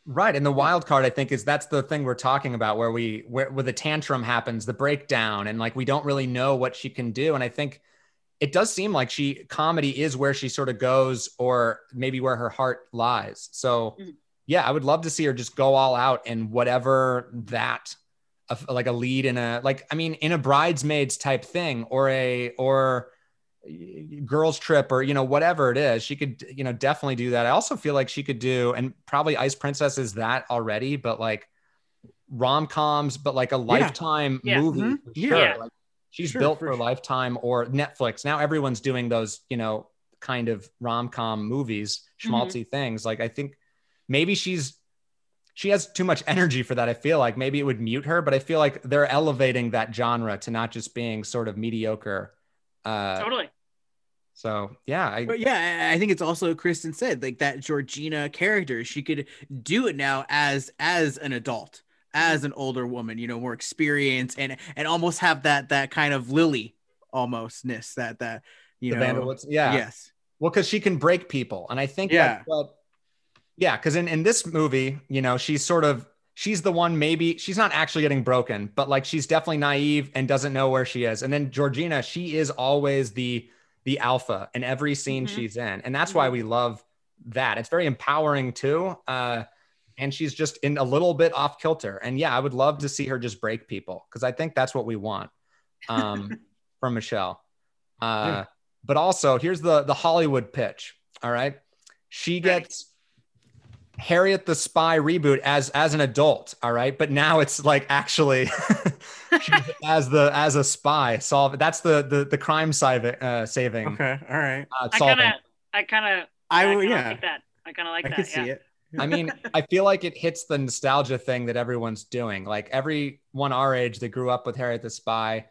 Right. And the wild card, I think, is that's the thing we're talking about where we where, where the tantrum happens, the breakdown, and like we don't really know what she can do. And I think it does seem like she comedy is where she sort of goes or maybe where her heart lies. So, yeah, I would love to see her just go all out and whatever that like a lead in a like, I mean, in a Bridesmaids type thing or a or Girls Trip or, you know, whatever it is, she could, you know, definitely do that. I also feel like she could do, and probably Ice Princess is that already, but like rom-coms, but like a yeah. Lifetime yeah. movie. Mm-hmm. Sure. Yeah. Like she's sure, built for, for sure. Lifetime or Netflix. Now everyone's doing those, you know, kind of rom-com movies, schmaltzy mm-hmm. things. Like, I think maybe she's, she has too much energy for that. I feel like maybe it would mute her, but I feel like they're elevating that genre to not just being sort of mediocre. Uh, totally. So yeah, I, but yeah, I think it's also Kristen said like that Georgina character. She could do it now as as an adult, as an older woman, you know, more experienced, and and almost have that that kind of Lily almostness that that you the know. Vandals, yeah. Yes. Well, because she can break people, and I think yeah, that's what, yeah, because in in this movie, you know, she's sort of she's the one maybe she's not actually getting broken, but like she's definitely naive and doesn't know where she is. And then Georgina, she is always the the alpha in every scene mm-hmm. she's in. And that's mm-hmm. why we love that. It's very empowering too. Uh, and she's just in a little bit off kilter. And yeah, I would love to see her just break people because I think that's what we want um, from Michelle. Uh, yeah. But also here's the, the Hollywood pitch. All right. She gets Harriet the Spy reboot as as an adult, all right, but now it's like actually as the as a spy solve. That's the the the crime saving uh, saving. Okay, all right. Uh, I kind of I kind of I, I yeah. like that. I kind of like I that. I see yeah. it. I mean, I feel like it hits the nostalgia thing that everyone's doing. Like everyone our age that grew up with Harriet the Spy,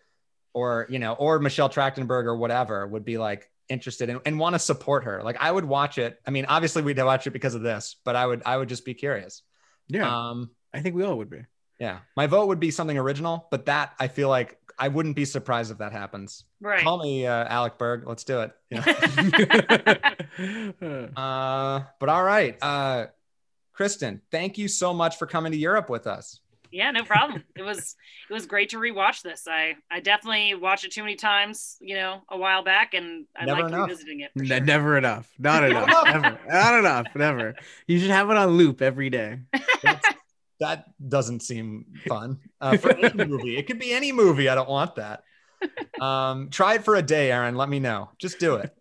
or you know, or Michelle Trachtenberg or whatever would be like interested in and want to support her. Like I would watch it. I mean, obviously we'd watch it because of this, but I would, I would just be curious. Yeah. Um, I think we all would be. Yeah. My vote would be something original, but that I feel like I wouldn't be surprised if that happens. Right. Call me uh, Alec Berg. Let's do it. You know? uh, but all right. Uh, Kristen, thank you so much for coming to Europe with us. Yeah, no problem. It was it was great to rewatch this. I, I definitely watched it too many times, you know, a while back, and I never liked enough. revisiting it. For sure. Never enough. Not enough. Never. Not enough. Never. You should have it on loop every day. That's, that doesn't seem fun uh, for any movie. It could be any movie. I don't want that. Um, try it for a day, Aaron. Let me know. Just do it.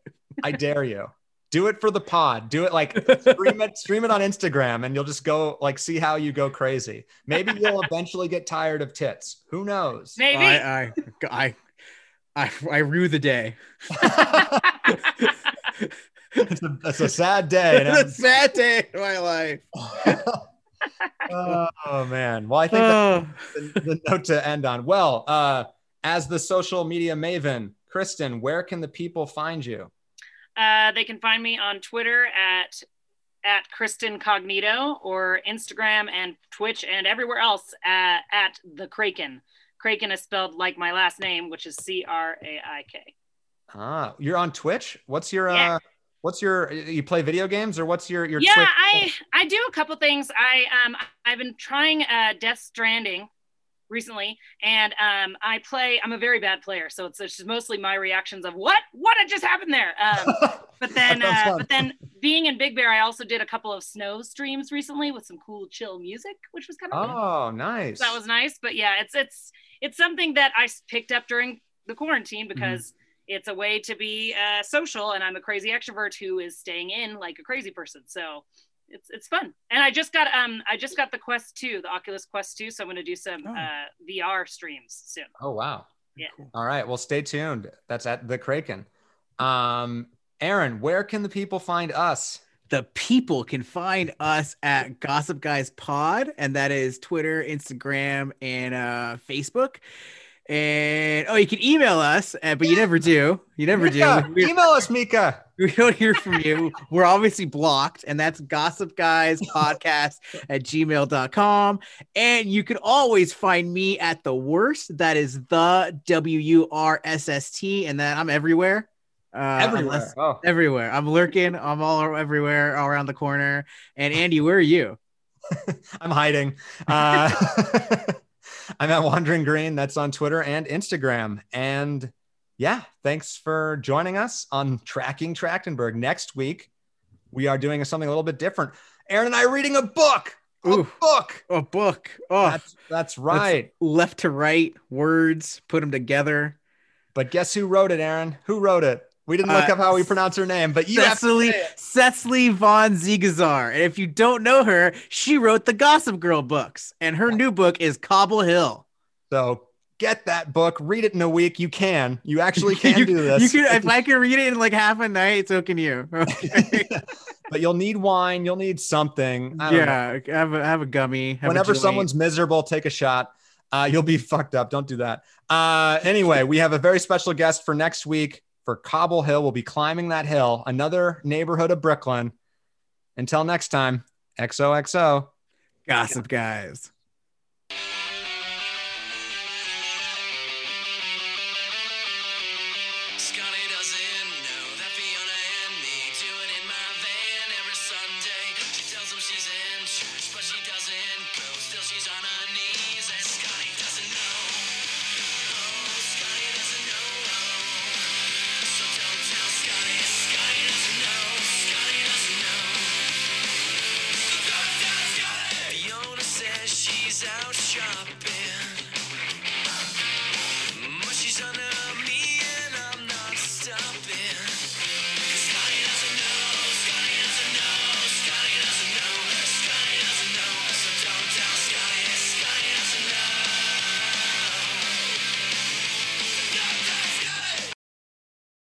I dare you. Do it for the pod. Do it like stream it, stream it on Instagram, and you'll just go like see how you go crazy. Maybe you'll eventually get tired of tits. Who knows? Maybe. I I I, I rue the day. it's, a, it's a sad day. It's a sad day in my life. oh man. Well, I think oh. that's the, the note to end on. Well, uh, as the social media maven, Kristen, where can the people find you? Uh, they can find me on Twitter at at Kristen Cognito, or Instagram and Twitch and everywhere else at, at the Kraken. Kraken is spelled like my last name, which is C R A I K. Ah, you're on Twitch? What's your yeah. uh, what's your you play video games or what's your your? Yeah, Twitch? I I do a couple things. I um I've been trying uh, Death Stranding recently, and um I play I'm a very bad player, so it's, it's just mostly my reactions of what what had just happened there, um but then uh, but then being in Big Bear, I also did a couple of snow streams recently with some cool chill music, which was kind of oh fun. Nice, so that was nice. But yeah, it's it's it's something that I picked up during the quarantine because mm. it's a way to be uh social, and I'm a crazy extrovert who is staying in like a crazy person, so It's it's fun. And I just got um I just got the Quest two, the Oculus Quest two, so I'm going to do some oh. uh, V R streams soon. Oh wow. Yeah. Cool. All right, well stay tuned. That's at the Kraken. Um Aaron, where can the people find us? The people can find us at Gossip Guys Pod, and that is Twitter, Instagram, and uh Facebook. And oh, you can email us, uh, but you never do. You never Mika, do. We're, email us, Mika. We don't hear from you. We're obviously blocked, and that's gossipguyspodcast at gmail dot com. And you can always find me at The Worst. That is the W U R S S T, and then I'm everywhere. Uh, everywhere. Unless, oh. Everywhere. I'm lurking. I'm all everywhere, all around the corner. And Andy, where are you? I'm hiding. Uh I'm at Wandering Green. That's on Twitter and Instagram. And yeah, thanks for joining us on Tracking Trachtenberg. Next week, we are doing something a little bit different. Aaron and I are reading a book. A Ooh, book. A book. Oh, that's, that's right. That's left to right words, put them together. But guess who wrote it, Aaron? Who wrote it? We didn't look uh, up how we pronounce her name, but you Cecily, have Cecily von Ziegazar. And if you don't know her, she wrote the Gossip Girl books, and her new book is Cobble Hill. So get that book, read it in a week. You can, you actually can you, do this. You can, if I can read it in like half a night, so can you. Okay. But you'll need wine. You'll need something. I don't yeah, know. Have a have a gummy. Have Whenever a someone's miserable, take a shot. Uh, you'll be fucked up. Don't do that. Uh, anyway, we have a very special guest for next week. For Cobble Hill, we'll be climbing that hill, another neighborhood of Brooklyn. Until next time, X O X O, Gossip Guys. Scotty doesn't know that Fiona and me do it in my van every Sunday. She tells him she's in church, but she doesn't go. Still, she's on her knees.